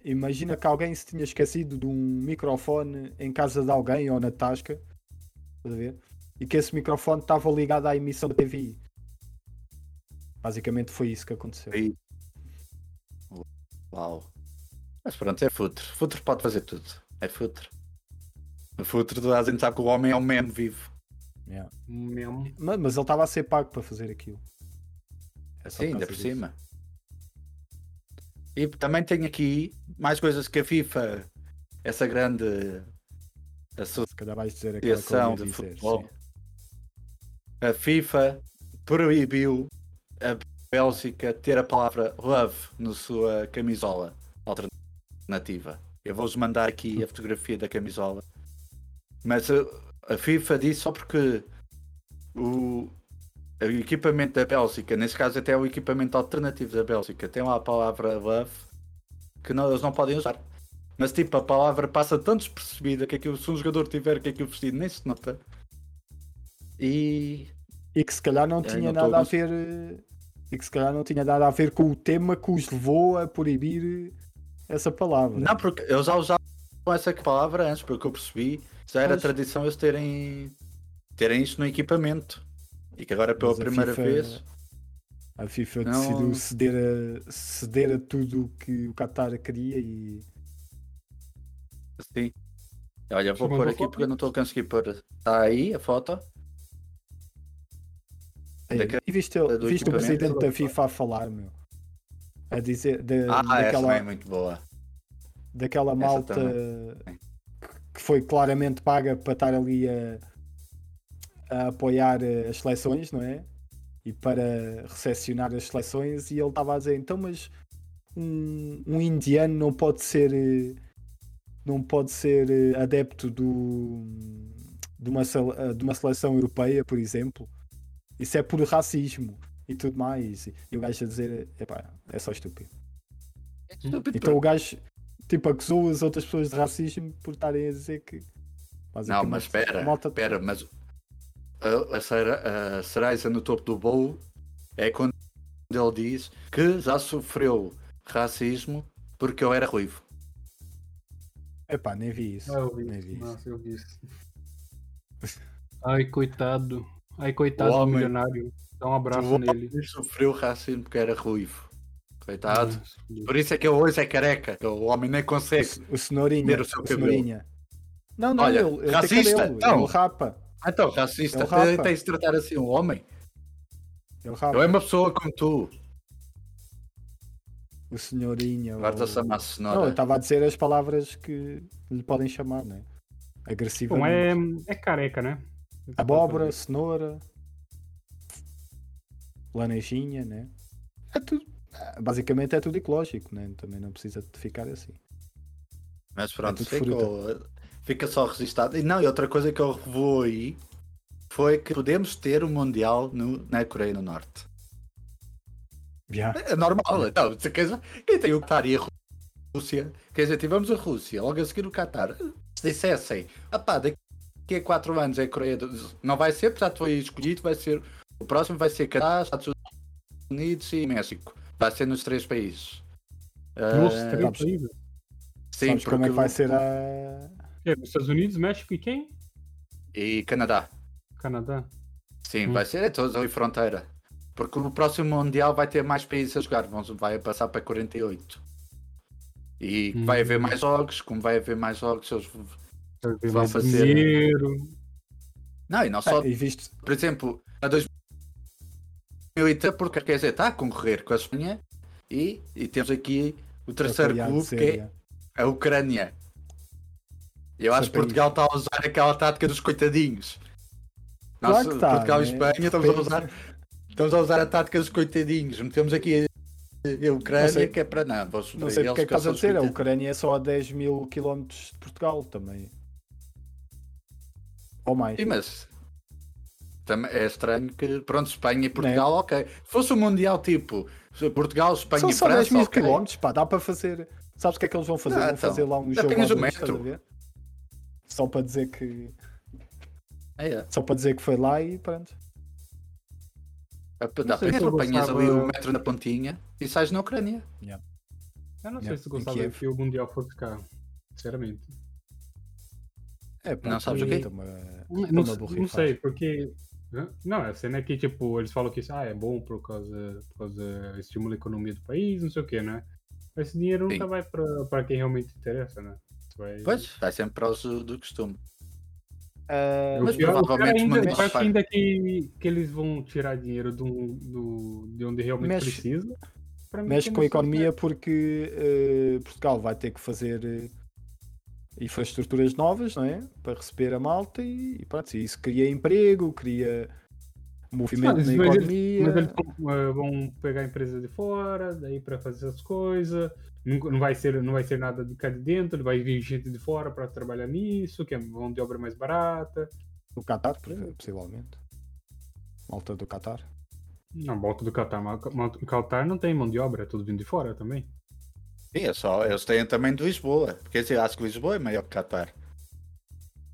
Imagina que alguém se tinha esquecido de um microfone em casa de alguém ou na tasca, estás a ver? E que esse microfone estava ligado à emissão da TV. Basicamente foi isso que aconteceu. E... Uau. Mas pronto, é futre. Futre pode fazer tudo. É futre. O futre, toda a gente sabe que o homem é um meme vivo. Yeah. Mas ele estava a ser pago para fazer aquilo. É sim, ainda por cima. E também tenho aqui mais coisas que a FIFA, essa grande associação de futebol. Sim. A FIFA proibiu a Bélgica ter a palavra love na sua camisola alternativa. Eu vou-vos mandar aqui a fotografia da camisola. Mas a FIFA disse só porque o equipamento da Bélgica, nesse caso até o equipamento alternativo da Bélgica, tem lá a palavra love que não, eles não podem usar. Mas tipo, a palavra passa tão despercebida que aquilo, se um jogador tiver que aquilo vestido nem se nota. E que se calhar não tinha nada a ver. E que se calhar não tinha nada a ver com o tema que os levou a proibir essa palavra. Não, porque eu já usava essa palavra antes, porque eu percebi. Já era tradição eles terem isto no equipamento. E que agora pela primeira vez... A FIFA decidiu ceder a tudo o que o Catar queria e... Sim. Olha, vou pôr aqui porque eu não estou a conseguir pôr. Está aí a foto. E viste o presidente da FIFA a falar, meu? A dizer... Essa é muito boa. Daquela malta... que foi claramente paga para estar ali a apoiar as seleções, não é? E para recepcionar as seleções, e ele estava a dizer, então, mas um indiano não pode ser adepto de uma seleção europeia, por exemplo. Isso é por racismo e tudo mais. E o gajo a dizer, epá, é só estúpido. É estúpido. Então o gajo... Tipo, acusou as outras pessoas de racismo por estarem a dizer que... Não, mas espera, mas... A cereja no topo do bolo é quando ele diz que já sofreu racismo porque eu era ruivo. Epá, nem vi isso. Eu vi isso. Ai, coitado. Ai, coitado do milionário. Dá um abraço nele. Ele sofreu racismo porque era ruivo. Coitado. Por isso é que ele hoje é careca. O homem nem consegue ter o seu cabelo. Não, olha, ele racista, cabelo, então. Ele rapa. Então, racista, tem de se tratar assim um homem. Ele é uma pessoa como tu. O senhorinho. Guarda-se a massa sonora. Não, eu estava a dizer as palavras que lhe podem chamar, né? Agressiva. Bom, é careca, né? Abóbora, cenoura, laranjinha, né? É tudo. Basicamente é tudo ecológico, né? Também não precisa de ficar assim. Mas pronto, fica só registado. E não, e outra coisa que eu revelou aí foi que podemos ter o Mundial na Coreia do Norte. Yeah. É normal, então, quem tem o Qatar e a Rússia, quer dizer, tivemos a Rússia, logo a seguir o Qatar. Se dissessem, daqui a 4 anos é a Coreia do Norte, não vai ser, porque já foi escolhido, vai ser, o próximo vai ser Catar, Estados Unidos e México. Vai ser nos 3 países. Nos 3 países? Sim, sabes porque... como é que vai ser a... Estados Unidos, México e quem? E Canadá. Canadá? Sim, vai ser todos ali fronteira. Porque no próximo Mundial vai ter mais países a jogar. Vai passar para 48. E vai haver mais jogos. Como vai haver mais jogos, eles vão fazer... Dinheiro. Não, e não só... Por exemplo, a 2008, porque quer dizer, está a concorrer com a Espanha e temos aqui o terceiro clube que é a Ucrânia. Eu acho que Portugal está a usar aquela tática dos coitadinhos. Nós, claro, Portugal e Espanha estamos a usar a tática dos coitadinhos. Metemos aqui a Ucrânia, que é para nada. Não sei porque é que estás a dizer, a Ucrânia é só a 10 mil km de Portugal também. ou mais. Sim, mas é estranho que, pronto, Espanha e Portugal, não. Ok. Se fosse um mundial tipo Portugal, Espanha e França... São só 10 mil okay. quilómetros, pá, dá para fazer... Sabes o que é que eles vão fazer? Vão fazer lá um jogo apenas um metro. Só para dizer que... Só para dizer que foi lá e pronto. Tu apanhas ali o metro na pontinha e sais na Ucrânia. Yeah. Eu não sei se gostava de que o mundial fosse cá, sinceramente. É, não sabes o quê? Não sei, porque... Não, a cena é que, tipo, eles falam que isso é bom por causa estimula a economia do país, não sei o quê, né? Mas esse dinheiro nunca vai para quem realmente interessa, né? Vai... Pois, vai sempre para os do costume. Mas provavelmente ainda que eles vão tirar dinheiro de onde realmente precisa. Mexe com a economia porque Portugal vai ter que fazer infraestruturas novas, não é? Para receber a malta e pronto, isso cria emprego, cria movimento na economia. Mas eles vão pegar empresas de fora, daí para fazer essas coisas. Não vai ser nada de cá de dentro, vai vir gente de fora para trabalhar nisso, que é mão de obra mais barata. O Catar, possivelmente. Malta do Catar. Não, malta do Catar. O Catar não tem mão de obra, é tudo vindo de fora também. Sim, eles têm também de Lisboa, porque assim, acho que Lisboa é maior que Catar.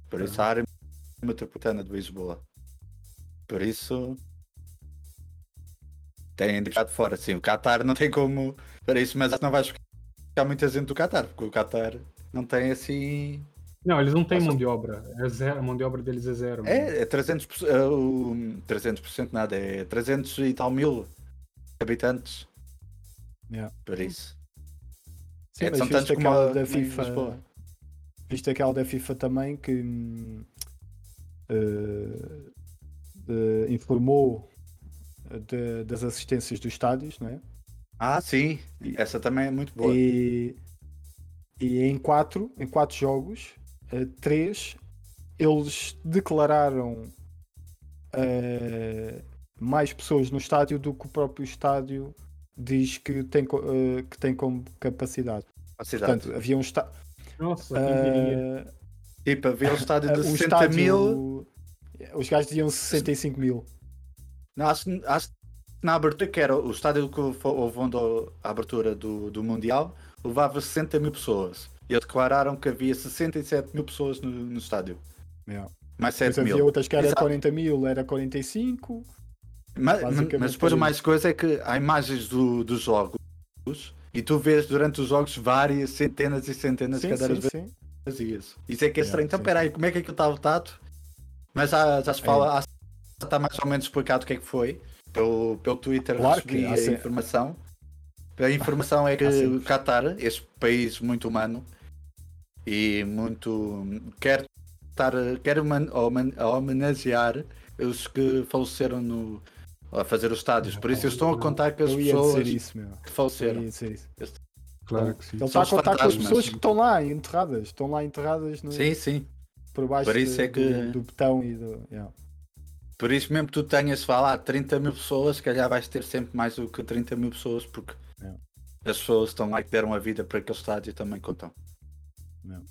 Por isso a área metropolitana de Lisboa. Por isso... Tem de cá de fora, sim. O Catar não tem como... Para isso, mas não vais... Há muita gente do Catar, porque o Catar não tem assim... Não, eles não têm mão de obra, é zero, a mão de obra deles é zero. Mano. É 300% nada, é 300 e tal mil habitantes. Yeah. Por isso. Sim, é, mas viste aquela da FIFA... Viste aquela da FIFA também que informou das assistências dos estádios, não é? Ah, sim. Essa também é muito boa. E em quatro jogos, 3, eles declararam mais pessoas no estádio do que o próprio estádio diz que tem como capacidade. Portanto, havia um estádio... Nossa, tipo, havia um estádio de 60 mil... Os gajos diziam 65 mil. Não, acho que... Na abertura, que era o estádio que houve a abertura do Mundial, levava 60 mil pessoas. E eles declararam que havia 67 mil pessoas no estádio. Yeah. Mais 7 mil. Havia outras que era 40 mil, era 45. Mas depois a mais coisa é que há imagens dos jogos e tu vês durante os jogos várias centenas e centenas de cadeiras vazias. Isso é que é estranho. Então, peraí, como é que aquilo está votado? Mas já se fala, já está mais ou menos explicado o que é que foi. Pelo Twitter, claro, recebi a informação. A informação é que o Qatar, este país muito humano e muito quer homenagear os que faleceram a fazer os estádios. Por isso eles estão a contar com as pessoas que faleceram. Claro que sim. Ele está a contar com as pessoas que estão lá enterradas no... Sim. Por baixo do betão e do... Yeah. Por isso mesmo que tu tenhas, falar 30 mil pessoas, se calhar vais ter sempre mais do que 30 mil pessoas, porque as pessoas estão lá que deram a vida para aquele estádio também contam. Não.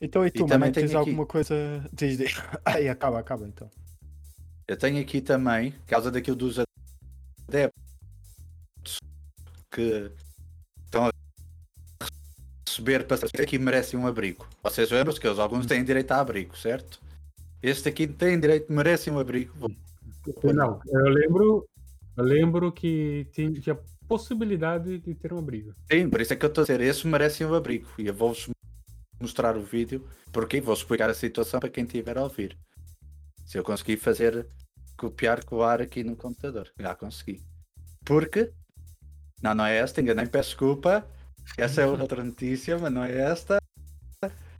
Então e tu, também tens aqui... alguma coisa... Ai, acaba então. Eu tenho aqui também, por causa daquilo dos adeptos que estão a receber passageiros que merecem um abrigo. Vocês lembram-se que alguns têm direito a abrigo, certo? Este aqui tem direito, merece um abrigo. Não, eu lembro que tinha a possibilidade de ter um abrigo. Sim, por isso é que eu estou a dizer, estes merecem um abrigo. E eu vou-vos mostrar o vídeo, porque vou explicar a situação para quem estiver a ouvir. Se eu conseguir copiar aqui no computador. Já consegui. Porque, não é esta, enganei, peço desculpa. Essa é outra notícia, mas não é esta.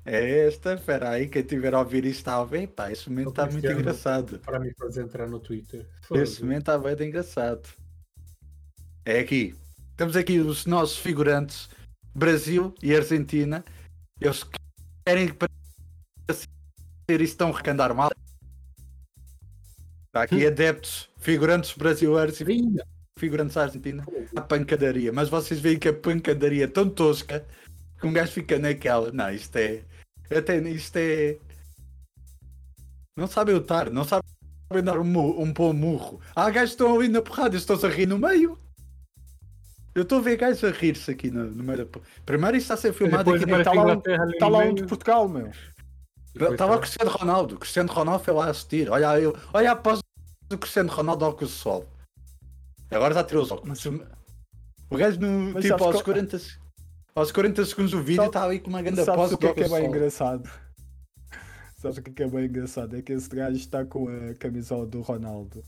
É esta, espera aí, quem estiver a ouvir isto está a ver, pá, esse momento está muito engraçado. Para me fazer entrar no Twitter. Esse momento está bem engraçado. É aqui. Temos aqui os nossos figurantes, Brasil e Argentina. Eles querem que parecer isto tão recandar mal. Está aqui adeptos, figurantes brasileiros e figurantes Argentina. A pancadaria. Mas vocês veem que a pancadaria é tão tosca que um gajo fica naquela. Não, isto é... Não sabem lutar, não sabem dar um bom murro. Há gajos que estão ali na porrada, estão-se a rir no meio. Eu estou a ver gajos a rir-se aqui no meio da porrada. Primeiro isso está a ser filmado aqui. Está lá um de Portugal, meu. Estava o Cristiano Ronaldo. O Cristiano Ronaldo foi lá assistir. Olha a pose do Cristiano Ronaldo ao que o sol. Agora já tirou os óculos. O gajo, tipo, aos 40 segundos do vídeo está ali com uma grande pose do que é bem engraçado. Sabes o que é bem engraçado? É que esse gajo está com a camisola do Ronaldo,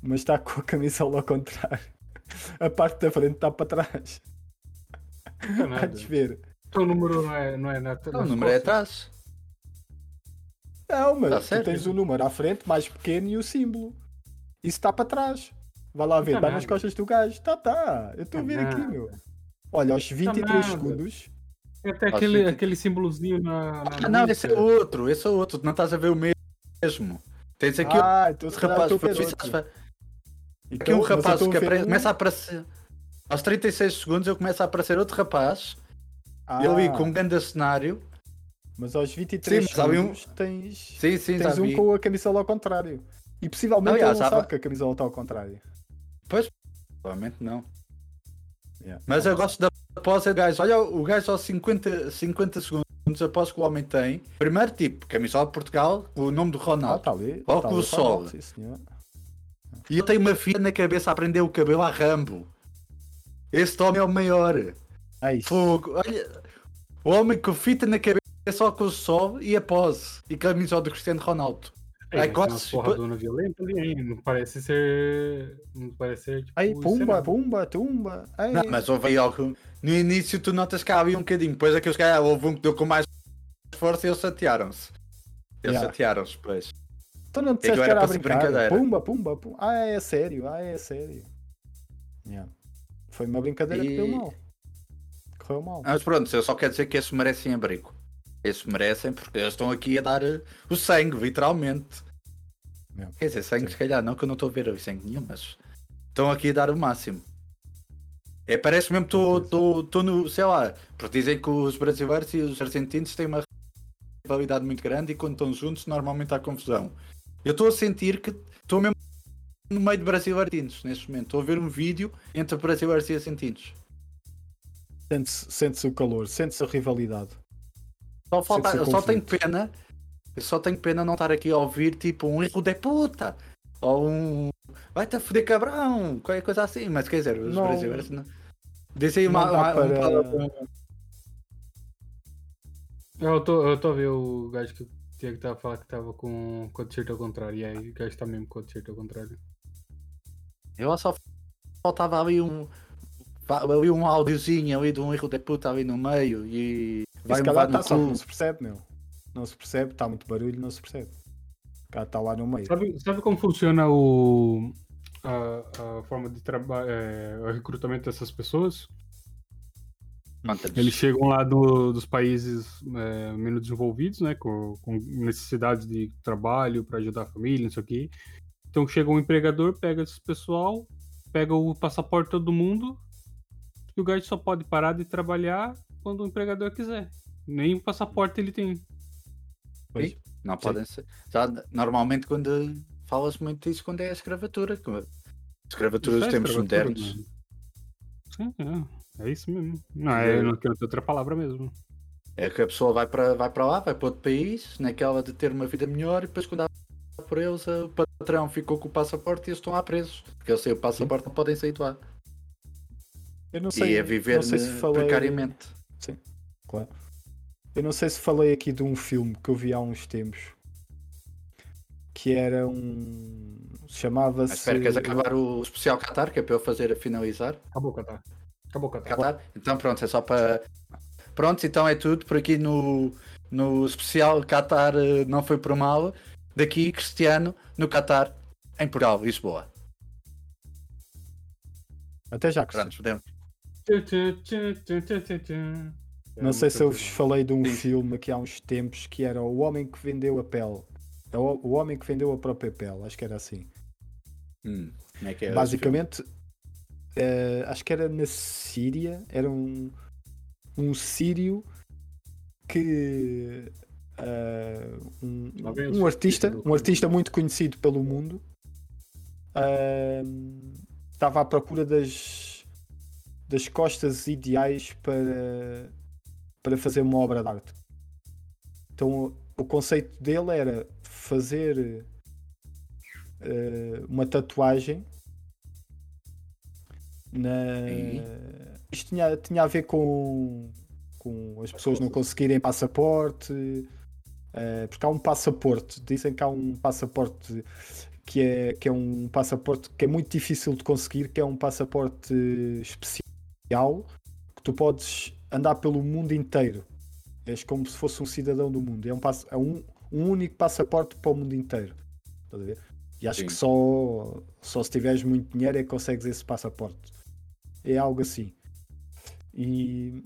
mas está com a camisola ao contrário. A parte da frente está para trás. Há de ver. O número não é na frente. O número é atrás. Não, mas tu tens o número à frente, mais pequeno, e o símbolo. Isso está para trás. Vai lá ver, está nas costas do gajo. Tá. Eu estou a ver aqui, meu. Olha, aos 23 segundos... Até aquele símbolozinho na não, esse é outro. Não estás a ver o mesmo. Tens aqui então rapaz, um rapaz que começa a aparecer... Aos 36 segundos eu começo a aparecer outro rapaz. Ele com um grande cenário. Mas aos 23 segundos tens um com a camisola ao contrário. E possivelmente ele não sabe que a camisola está ao contrário. Pois, provavelmente não. Yeah. Mas eu gosto da pose do gajo. Olha, o gajo aos 50 segundos após que o homem tem. Primeiro tipo, camisola de Portugal, o nome do Ronaldo. Óculos sol. E eu tenho uma filha na cabeça a prender o cabelo a Rambo. Este homem é o maior. Fogo. Olha, o homem com fita na cabeça, óculos sol e a pose. E camisola do Cristiano Ronaldo. Ai, porra dona violenta ali, não parece ser tipo... Ai, pumba. Ai. Não, mas houve algo... No início tu notas que havia um bocadinho, depois aqueles caras houve um que deu com mais força e eles chatearam-se. Pois. Então não disseste que era a brincadeira. Pumba. É sério. Yeah. Foi uma brincadeira que deu mal. Correu mal. Mas pronto, eu só quero dizer que esses merecem abrigo. Eles merecem porque eles estão aqui a dar o sangue, literalmente. Meu, quer dizer, sangue, sim. Se calhar, não que eu não estou a ver o sangue nenhum, mas estão aqui a dar o máximo. É, parece mesmo que estou no, sei lá, porque dizem que os brasileiros e os argentinos têm uma rivalidade muito grande e quando estão juntos normalmente há confusão. Eu estou a sentir que estou mesmo no meio de brasileiros e argentinos neste momento. Estou a ver um vídeo entre brasileiros e argentinos. Sente-se o calor, sente-se a rivalidade. Eu só tenho pena não estar aqui a ouvir tipo um erro de puta ou um vai-te a foder cabrão, qualquer coisa assim, mas quer dizer, os brasileiros não... Dizem aí Eu estou a ver o gajo que o Tiago estava a falar que estava com o t-shirt ao contrário, e aí o gajo está mesmo com o t-shirt ao contrário. Eu só faltava ali um áudiozinho ali de um erro de puta ali no meio e... Esse cara lá está só, não se percebe, meu. Não se percebe, está muito barulho, não se percebe. O cara está lá no meio. Sabe como funciona a forma de trabalho, o recrutamento dessas pessoas? Eles chegam lá dos países menos desenvolvidos, né, com necessidades de trabalho para ajudar a família, não sei o quê. Então chega um empregador, pega esse pessoal, pega o passaporte de todo mundo e o gajo só pode parar de trabalhar quando o empregador quiser. Nem o passaporte ele tem. Pois. Não podem ser. Já, normalmente quando fala-se muito disso quando é a escravatura. Escravatura dos tempos modernos. Sim, é isso mesmo. Não, eu não quero ter outra palavra mesmo. É que a pessoa vai para lá, vai para outro país, naquela de ter uma vida melhor, e depois quando há por eles, o patrão ficou com o passaporte e eles estão lá presos. Porque eles sem o passaporte não podem sair de lá. Eu não sei, e a viver não sei se falei... precariamente. Sim, claro. Eu não sei se falei aqui de um filme que eu vi há uns tempos que era chamava-se... Espero que queres acabar o especial Catar, que é para eu fazer a finalizar. Acabou o Catar. Então pronto, é só para... Pronto, então é tudo por aqui no especial Catar Não Foi Por Mal. Daqui, Cristiano, no Catar, em Portugal, Lisboa. Até já, Cristiano. Pronto, podemos. Não sei se eu vos falei de um filme que há uns tempos que era O Homem que Vendeu a Pele. O Homem que Vendeu a Própria Pele, acho que era assim. Como é que é? Basicamente, acho que era na Síria. Era um sírio que um artista muito conhecido pelo mundo, estava à procura das costas ideais para fazer uma obra de arte. Então o conceito dele era fazer uma tatuagem Isto tinha a ver com as pessoas não conseguirem passaporte, porque há um passaporte, dizem que há um passaporte que é um passaporte que é muito difícil de conseguir, que é um passaporte especial, que tu podes andar pelo mundo inteiro, és como se fosse um cidadão do mundo, é um único passaporte para o mundo inteiro, estás a ver? E acho que só se tiveres muito dinheiro é que consegues esse passaporte. É algo assim. E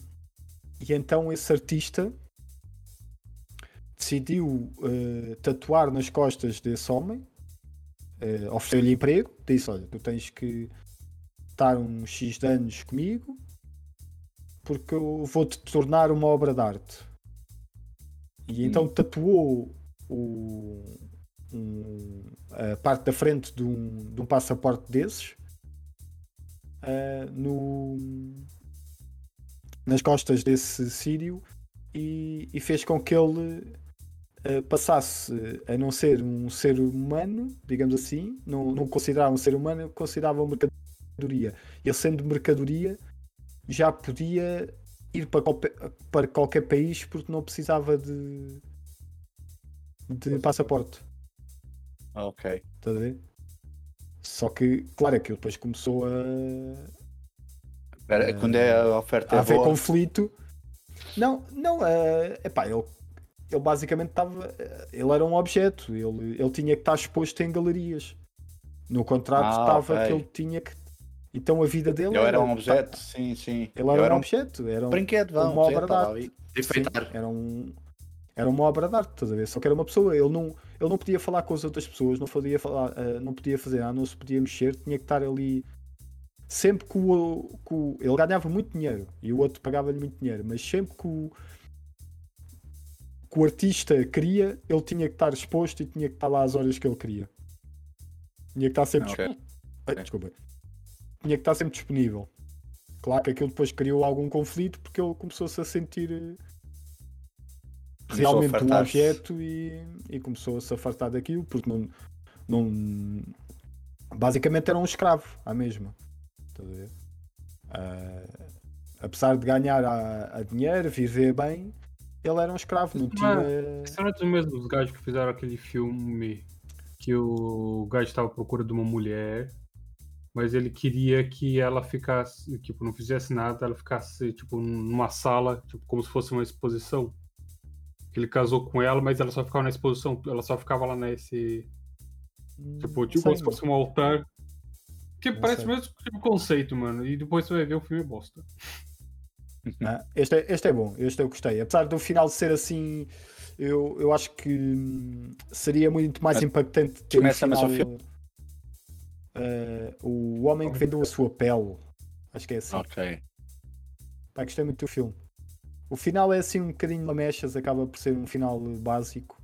então esse artista decidiu tatuar nas costas desse homem. Ofereceu-lhe emprego. Disse, olha, tu tens que estar uns X de anos comigo porque eu vou-te tornar uma obra de arte. E então tatuou a parte da frente de um passaporte desses nas costas desse sírio e fez com que ele passasse a não ser um ser humano, digamos assim, não considerava um ser humano, considerava mercadoria. Ele, sendo mercadoria, já podia ir para qualquer país porque não precisava de passaporte. Ok. Está a ver? Só que, claro, aquilo depois começou a quando é a oferta. A haver conflito. Não, ele basicamente estava. Ele era um objeto. Ele tinha que estar exposto em galerias. No contrato estava que ele tinha que. Então a vida dele. Ele era um objeto, sim. Ele era um objeto. Era um brinquedo, uma obra de arte. Sim, era uma obra de arte, estás a ver? Só que era uma pessoa. Ele não podia falar com as outras pessoas, não podia fazer nada, não se podia mexer, tinha que estar ali. Sempre que ele ganhava muito dinheiro e o outro pagava-lhe muito dinheiro, mas sempre que o artista queria, ele tinha que estar exposto e tinha que estar lá às horas que ele queria. Tinha que estar sempre Tinha que estar sempre disponível. Claro que aquilo depois criou algum conflito porque ele começou-se a sentir realmente um objeto e começou a se afastar daquilo porque não basicamente era um escravo à mesma, estás a ver? Apesar de ganhar a dinheiro, viver bem, ele era um escravo, não tinha... Isso não é dos mesmos gajos que fizeram aquele filme que o gajo estava à procura de uma mulher, mas ele queria que ela ficasse, tipo, não fizesse nada, ela ficasse, tipo, numa sala, tipo, como se fosse uma exposição. Ele casou com ela, mas ela só ficava na exposição, ela só ficava lá nesse... Tipo como se fosse um altar. Que parece mesmo tipo conceito, mano. E depois você vai ver o filme bosta. Este é bom, este eu gostei. Apesar do final ser assim, eu acho que seria muito mais impactante ter um final... o Homem que Vendeu a Sua Pele. Acho que é assim. Ok. Pá, gostei muito do filme. O final é assim um bocadinho lamechas, acaba por ser um final básico.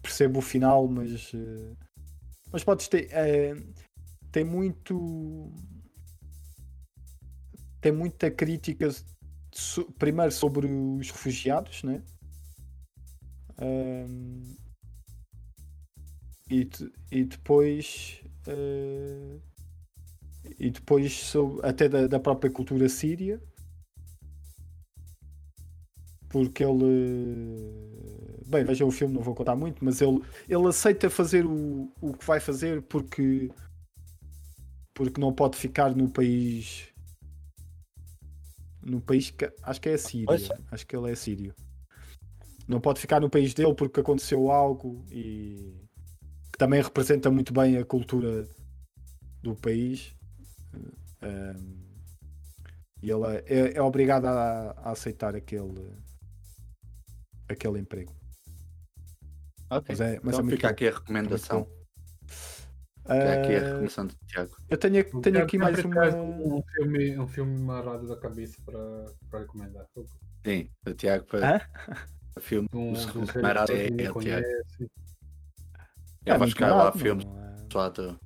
Percebo o final, mas podes ter. Tem muita crítica, primeiro sobre os refugiados, né? E depois sobre, até da própria cultura síria. Porque ele... Bem, vejam o filme, não vou contar muito, mas ele aceita fazer o que vai fazer porque não pode ficar no país... No país que... Acho que é sírio. Acho que ele é sírio. Não pode ficar no país dele porque aconteceu algo e... Que também representa muito bem a cultura do país. E ele é obrigado a aceitar aquele emprego. Okay. Mas então fica aqui a recomendação. Fica aqui a recomendação de Tiago. Eu tenho aqui mais um filme marado da cabeça para recomendar. Sim, o Tiago para... filme o primeiro é Tiago. Eu acho que há lá filmes pessoal.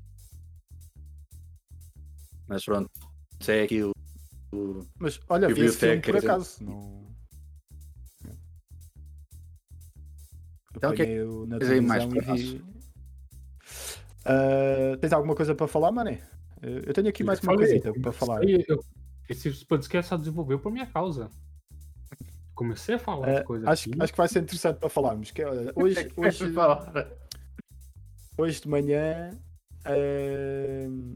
Mas pronto, isso é aquilo. Mas olha, vi esse filme por acaso. Então o que é que mais para tens alguma coisa para falar, Mané? Eu tenho aqui mais uma coisita para falar. Esse podcast só desenvolveu por minha causa. Comecei a falar de coisa assim. Acho que vai ser interessante para falarmos. Que, hoje de manhã,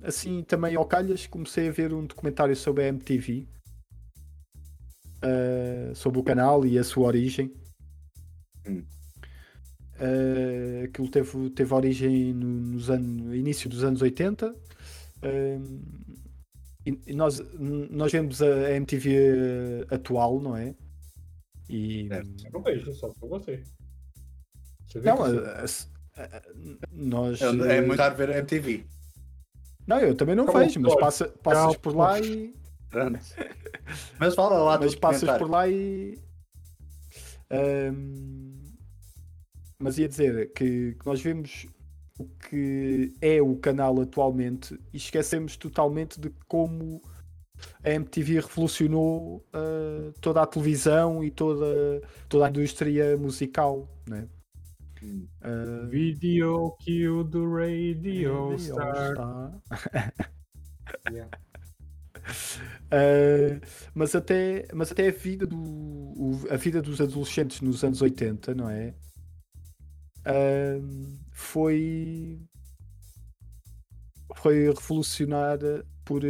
assim também ao calhas, comecei a ver um documentário sobre a MTV, sobre o canal e a sua origem. Aquilo teve origem no início dos anos 80. E nós vemos a MTV atual, não é? E... eu vejo, só por você. Não, nós... é muito raro ver a MTV. Não, eu também não vejo, mas passas por lá e... mas fala lá. Mas passas por lá e... mas ia dizer que nós vemos o que é o canal atualmente e esquecemos totalmente de como a MTV revolucionou toda a televisão e toda a indústria musical, né? Video Kill do Radio Star. Yeah. Mas até a vida dos adolescentes nos anos 80, não é? Foi revolucionada por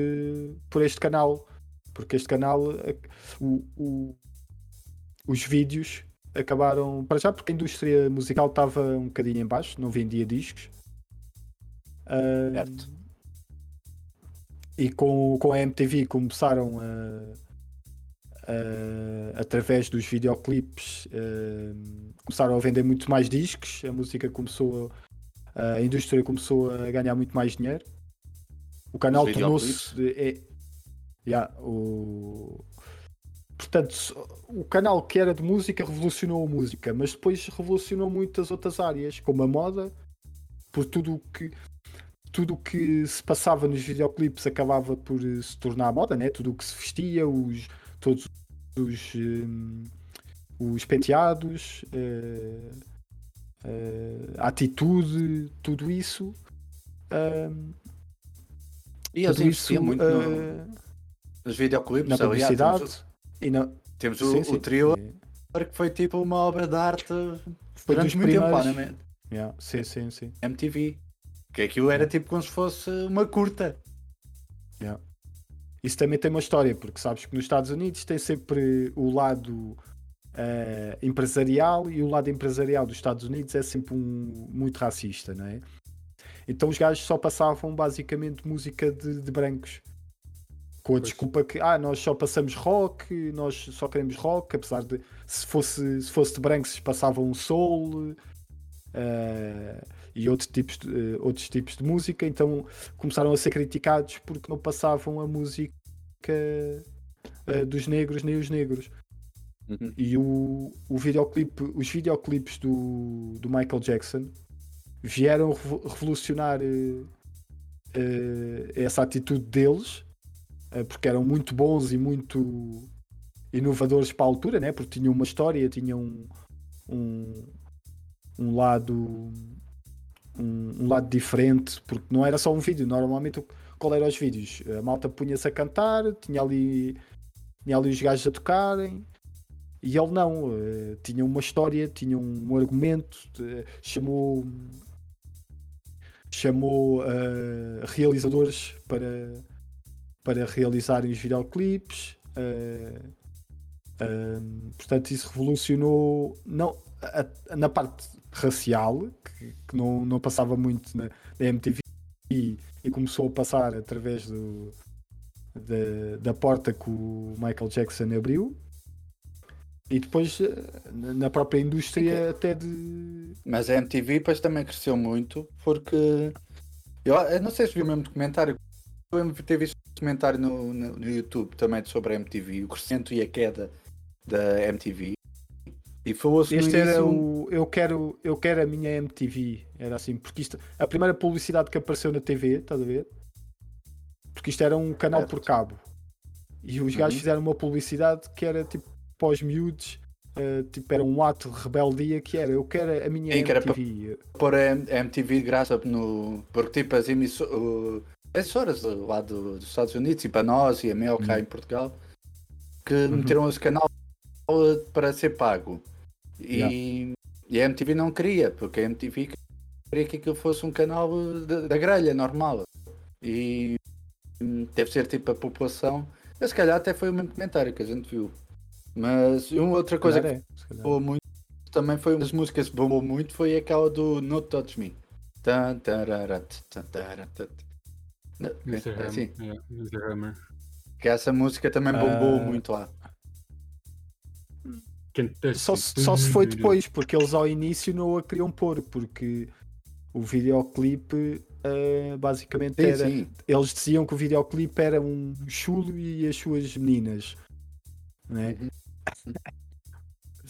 este canal, porque este canal, os vídeos acabaram, para já porque a indústria musical estava um bocadinho em baixo, não vendia discos, certo. E com a MTV começaram através dos videoclipes, começaram a vender muito mais discos, a indústria começou a ganhar muito mais dinheiro. O canal tornou-se... Portanto, o canal que era de música revolucionou a música, mas depois revolucionou muitas outras áreas, como a moda, por tudo o que se passava nos videoclipes acabava por se tornar moda, né? Tudo o que se vestia, todos os penteados, a atitude, tudo isso... e eles investiam muito nos videoclipes, na publicidade. Temos o trio que foi tipo uma obra de arte durante muito tempo, claramente. Yeah. Sim. MTV. Que aquilo era tipo como se fosse uma curta. Yeah. Isso também tem uma história, porque sabes que nos Estados Unidos tem sempre o lado empresarial, e o lado empresarial dos Estados Unidos é sempre muito racista, não é? Então os gajos só passavam basicamente música de brancos, com a desculpa que nós só passamos rock, nós só queremos rock, apesar de se fosse de brancos passavam soul e outros tipos de música. Então começaram a ser criticados porque não passavam a música dos negros nem os negros. E os videoclipes do Michael Jackson vieram revolucionar essa atitude deles, porque eram muito bons e muito inovadores para a altura, né? Porque tinham uma história, tinham um lado diferente, porque não era só um vídeo. Normalmente qual eram os vídeos? A malta punha-se a cantar, tinha ali os gajos a tocarem. E ele não, tinha uma história, tinha um argumento, chamou realizadores para realizarem os videoclipes. Portanto, isso revolucionou na parte racial, que não passava muito na MTV, e começou a passar através da porta que o Michael Jackson abriu. E depois na própria indústria até de... Mas a MTV depois também cresceu muito, porque... Eu não sei se vi o mesmo documentário. Eu lembro de ter visto um documentário no YouTube também sobre a MTV, o crescimento e a queda da MTV. Tipo, este era o eu quero a minha MTV, era assim, porque isto, a primeira publicidade que apareceu na TV, estás a ver? Porque isto era um canal por cabo. E os gajos fizeram uma publicidade que era tipo pós-miúdos, tipo era um ato de rebeldia que era, eu quero a minha MTV. Pôr a MTV de graça no, porque tipo as emissoras lá dos Estados Unidos e para nós e a Mel cá em Portugal que meteram esse canal para ser pago. E a MTV não queria, porque a MTV queria que aquilo fosse um canal da grelha normal. E deve ser tipo a população. Se calhar até foi o mesmo comentário que a gente viu. Mas uma outra coisa que bombou muito também foi uma das músicas que bombou muito foi aquela do No Touch Me. Assim. Que essa música também bombou muito lá. Só se foi depois, porque eles ao início não a queriam pôr, porque o videoclipe basicamente era... Sim. Eles diziam que o videoclipe era um chulo e as suas meninas. Né?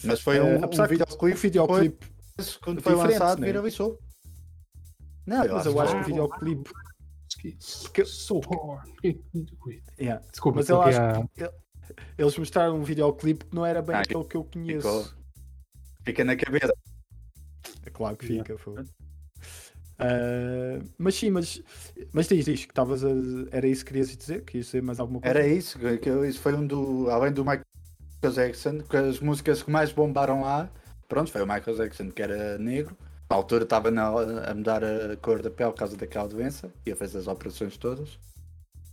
Mas foi videoclipe quando foi lançado, né? Viralizou. Não, mas eu acho que o videoclipe... Desculpa, mas eu acho que... Eles mostraram um videoclipe que não era bem aquele que eu conheço. Fica na cabeça. É claro que fica. Mas sim, mas diz que estavas a... Era isso que querias dizer? Querias dizer mais alguma coisa? Era isso. Isso foi além do Michael Jackson, que as músicas que mais bombaram lá, pronto, foi o Michael Jackson, que era negro. Na altura estava a mudar a cor da pele por causa daquela doença. E fez as operações todas.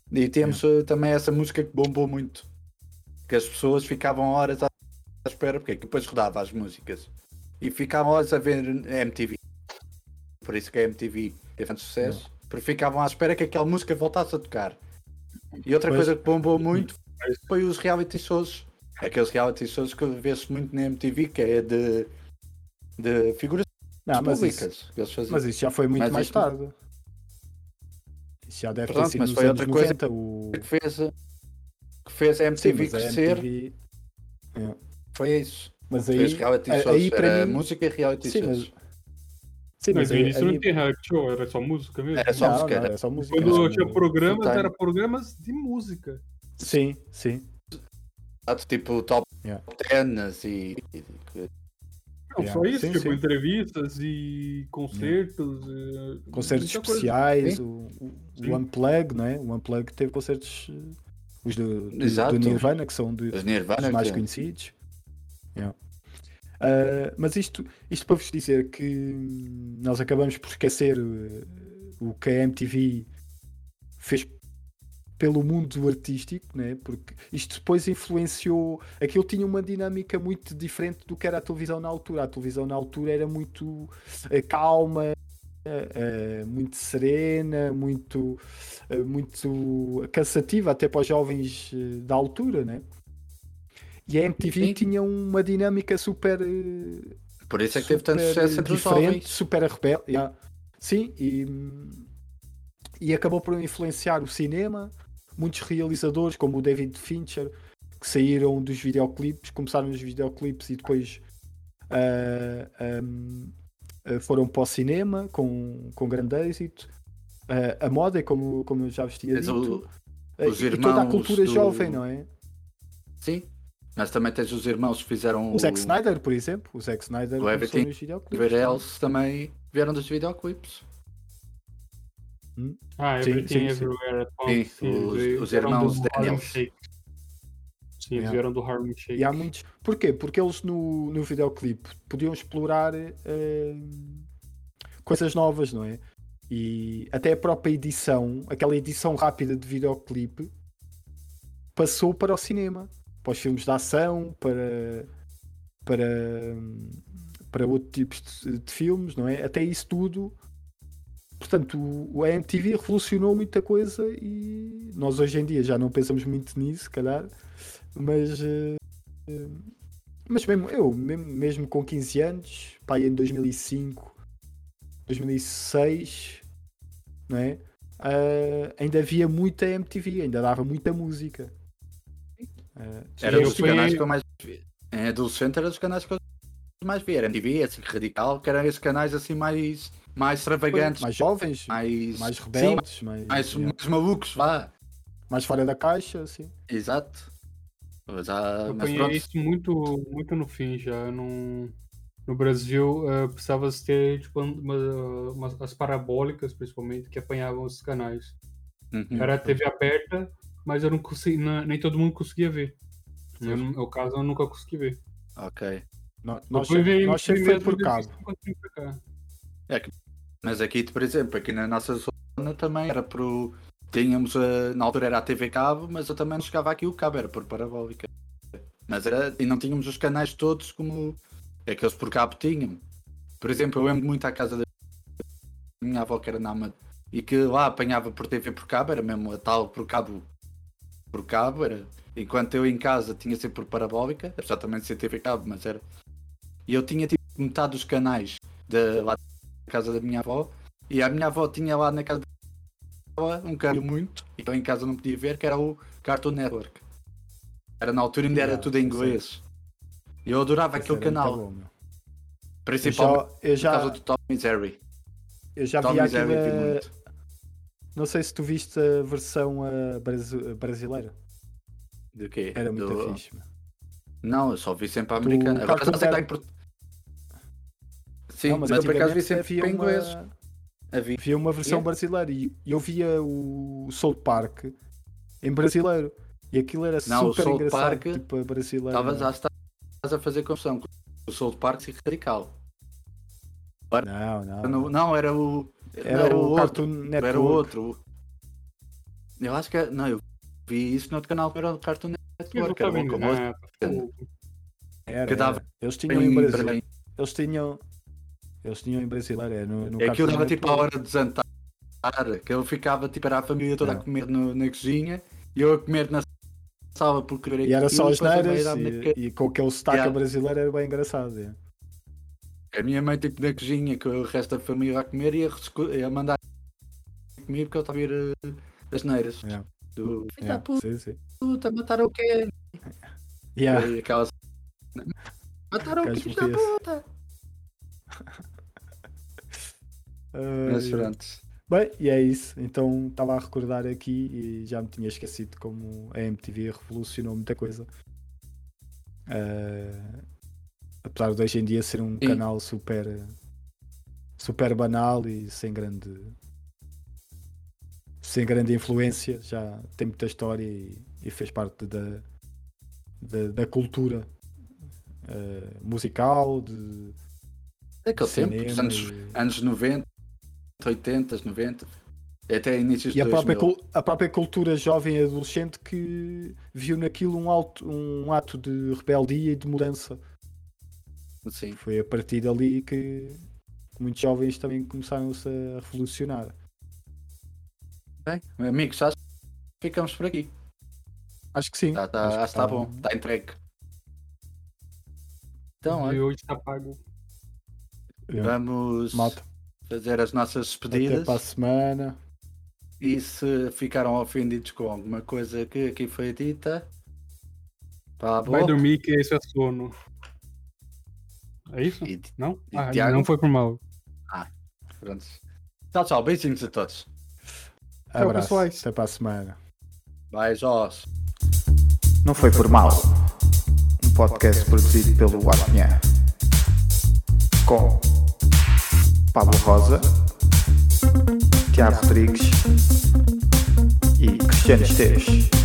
E temos também essa música que bombou muito. Que as pessoas ficavam horas à espera, porque depois rodava as músicas e ficavam horas a ver MTV, por isso que a MTV teve tanto sucesso, porque ficavam à espera que aquela música voltasse a tocar. E outra coisa que bombou muito foi os reality shows, aqueles reality shows que vê-se muito na MTV, que é de figuras públicas. Mas isso já foi muito mais tarde. Isso já deve ter sido nos anos 90. Que fez a MTV crescer. MTV... Foi isso. Mas aí, fez reality shows. Aí para mim... música e reality shows. Mas no início não tinha reality show, era só música mesmo. Era só música. Quando tinha programas, eram programas de música. Sim. Tipo top 10 e... Não, só isso, tipo entrevistas e concertos. Concertos especiais, o Unplugged, né? O Unplugged teve concertos... Os do Nirvana, que são dos mais conhecidos. Mas isto para vos dizer que nós acabamos por esquecer o que a MTV fez pelo mundo artístico, né? Porque isto depois influenciou... Aquilo tinha uma dinâmica muito diferente do que era a televisão na altura. A televisão na altura era muito calma, muito serena, muito cansativa até para os jovens da altura, né? E a MTV tinha uma dinâmica super, por isso é que teve tanto sucesso entre os jovens, super rebelde. E acabou por influenciar o cinema. Muitos realizadores como o David Fincher, que saíram dos videoclipes, começaram nos videoclipes e depois foram para o cinema com grande êxito. A moda, como eu já vos tinha dito, e toda a cultura jovem, não é? Sim, mas também tens os irmãos que fizeram o Zack Snyder, por exemplo. O Zack Snyder começou nos videoclipes. O Everything também vieram dos videoclipes. Everything Everywhere at Once. Os irmãos Daniels. Sim, eles vieram do Harlem Shake. E há muitos... Porquê? Porque eles no videoclipe podiam explorar coisas novas, não é? E até a própria edição, aquela edição rápida de videoclipe, passou para o cinema, para os filmes de ação, para outros tipos de filmes, não é? Até isso tudo. Portanto, a MTV revolucionou muita coisa e nós hoje em dia já não pensamos muito nisso, se calhar. Mas mesmo eu, mesmo com 15 anos, pá, em 2005, 2006, não é? Ainda havia muita MTV, ainda dava muita música. Era dos canais que eu mais vi. Em adolescente era dos canais que eu mais ver. MTV, assim, radical, que eram esses canais assim mais extravagantes, mais jovens, mais rebeldes, sim, mais malucos, vá. Mais fora da caixa, assim. Exato. Mas há, eu apanhei isso muito no fim já. No Brasil, precisava-se ter tipo, as parabólicas, principalmente, que apanhavam esses canais. Uhum. Era a TV aberta, mas eu não consegui, nem todo mundo conseguia ver. Eu, no meu caso, eu nunca consegui ver. Ok. Nós sempre foi por cabo. Mas aqui, por exemplo, aqui na nossa zona também era pro... Tínhamos, na altura era a TV Cabo, mas eu também não chegava aqui o cabo, era por parabólica. Mas era, e não tínhamos os canais todos como aqueles por cabo tinham. Por exemplo, eu lembro muito à casa da minha avó, que era na Amada, e que lá apanhava por TV por cabo, era mesmo a tal por cabo, era... Enquanto eu em casa tinha sempre por parabólica, apesar também de ser TV Cabo, mas era... E eu tinha tipo metade dos canais lá da casa da minha avó, e a minha avó tinha lá na casa um canal muito, então em casa não podia ver, que era o Cartoon Network. Era na altura ainda era tudo em inglês. E eu adorava aquele canal. Bom, principalmente por causa do Tom and Jerry. Eu já vi aquela... Não sei se tu viste a versão brasileira. Do quê? Era muito fixe. Não, eu só vi sempre a americana. Agora não sei que está em português. Sim, não, mas eu por acaso vi sempre em inglês. Havia uma versão brasileira e eu via o South Park em brasileiro e aquilo era não, super engraçado. Park, tipo, brasileiro. Estavas a fazer confusão com o South Park radical. Não, era o... Era o Cartoon Network. Era o outro. Eu acho que... Não, eu vi isso no outro canal que era o Cartoon Network. Era o famoso. Eles tinham em brasileiro, no é aquilo dava tipo a hora de jantar, que eu ficava tipo, era a família toda a comer na cozinha, e eu a comer na sala porque... E era só as neiras, e com aquele sotaque brasileiro era bem engraçado. A minha mãe tipo na cozinha, com o resto da família a comer, e a mandar comigo porque eu estava a ir das neiras. Filha da puta, mataram o quê? Aquelas... Mataram o quê da puta? Mas pronto. Bem, e é isso. Então estava a recordar aqui e já me tinha esquecido como a MTV revolucionou muita coisa. Apesar de hoje em dia ser um canal super, super banal e sem grande influência, já tem muita história e fez parte da cultura musical, de daquele tempo, dos anos 90, 80, 90, até inícios de 2000. A própria cultura jovem e adolescente que viu naquilo um ato de rebeldia e de mudança. Sim. Foi a partir dali que muitos jovens também começaram-se a revolucionar. Bem, amigos, acho que ficamos por aqui. Acho que sim. Acho que está bom, está entregue. Então, e hoje está pago. Vamos fazer as nossas despedidas. Até para a semana. E se ficaram ofendidos com alguma coisa que aqui foi dita, vai dormir que isso é sono. É isso? Não? Tiago... Não foi por mal. Pronto. Tchau. Beijinhos a todos. Tchau, pessoal. Até para a semana. Beijos. Não foi por mal. Um podcast produzido pelo Arminha. Com Pablo Rosa, Tiago Rodrigues e Cristiano Esteves.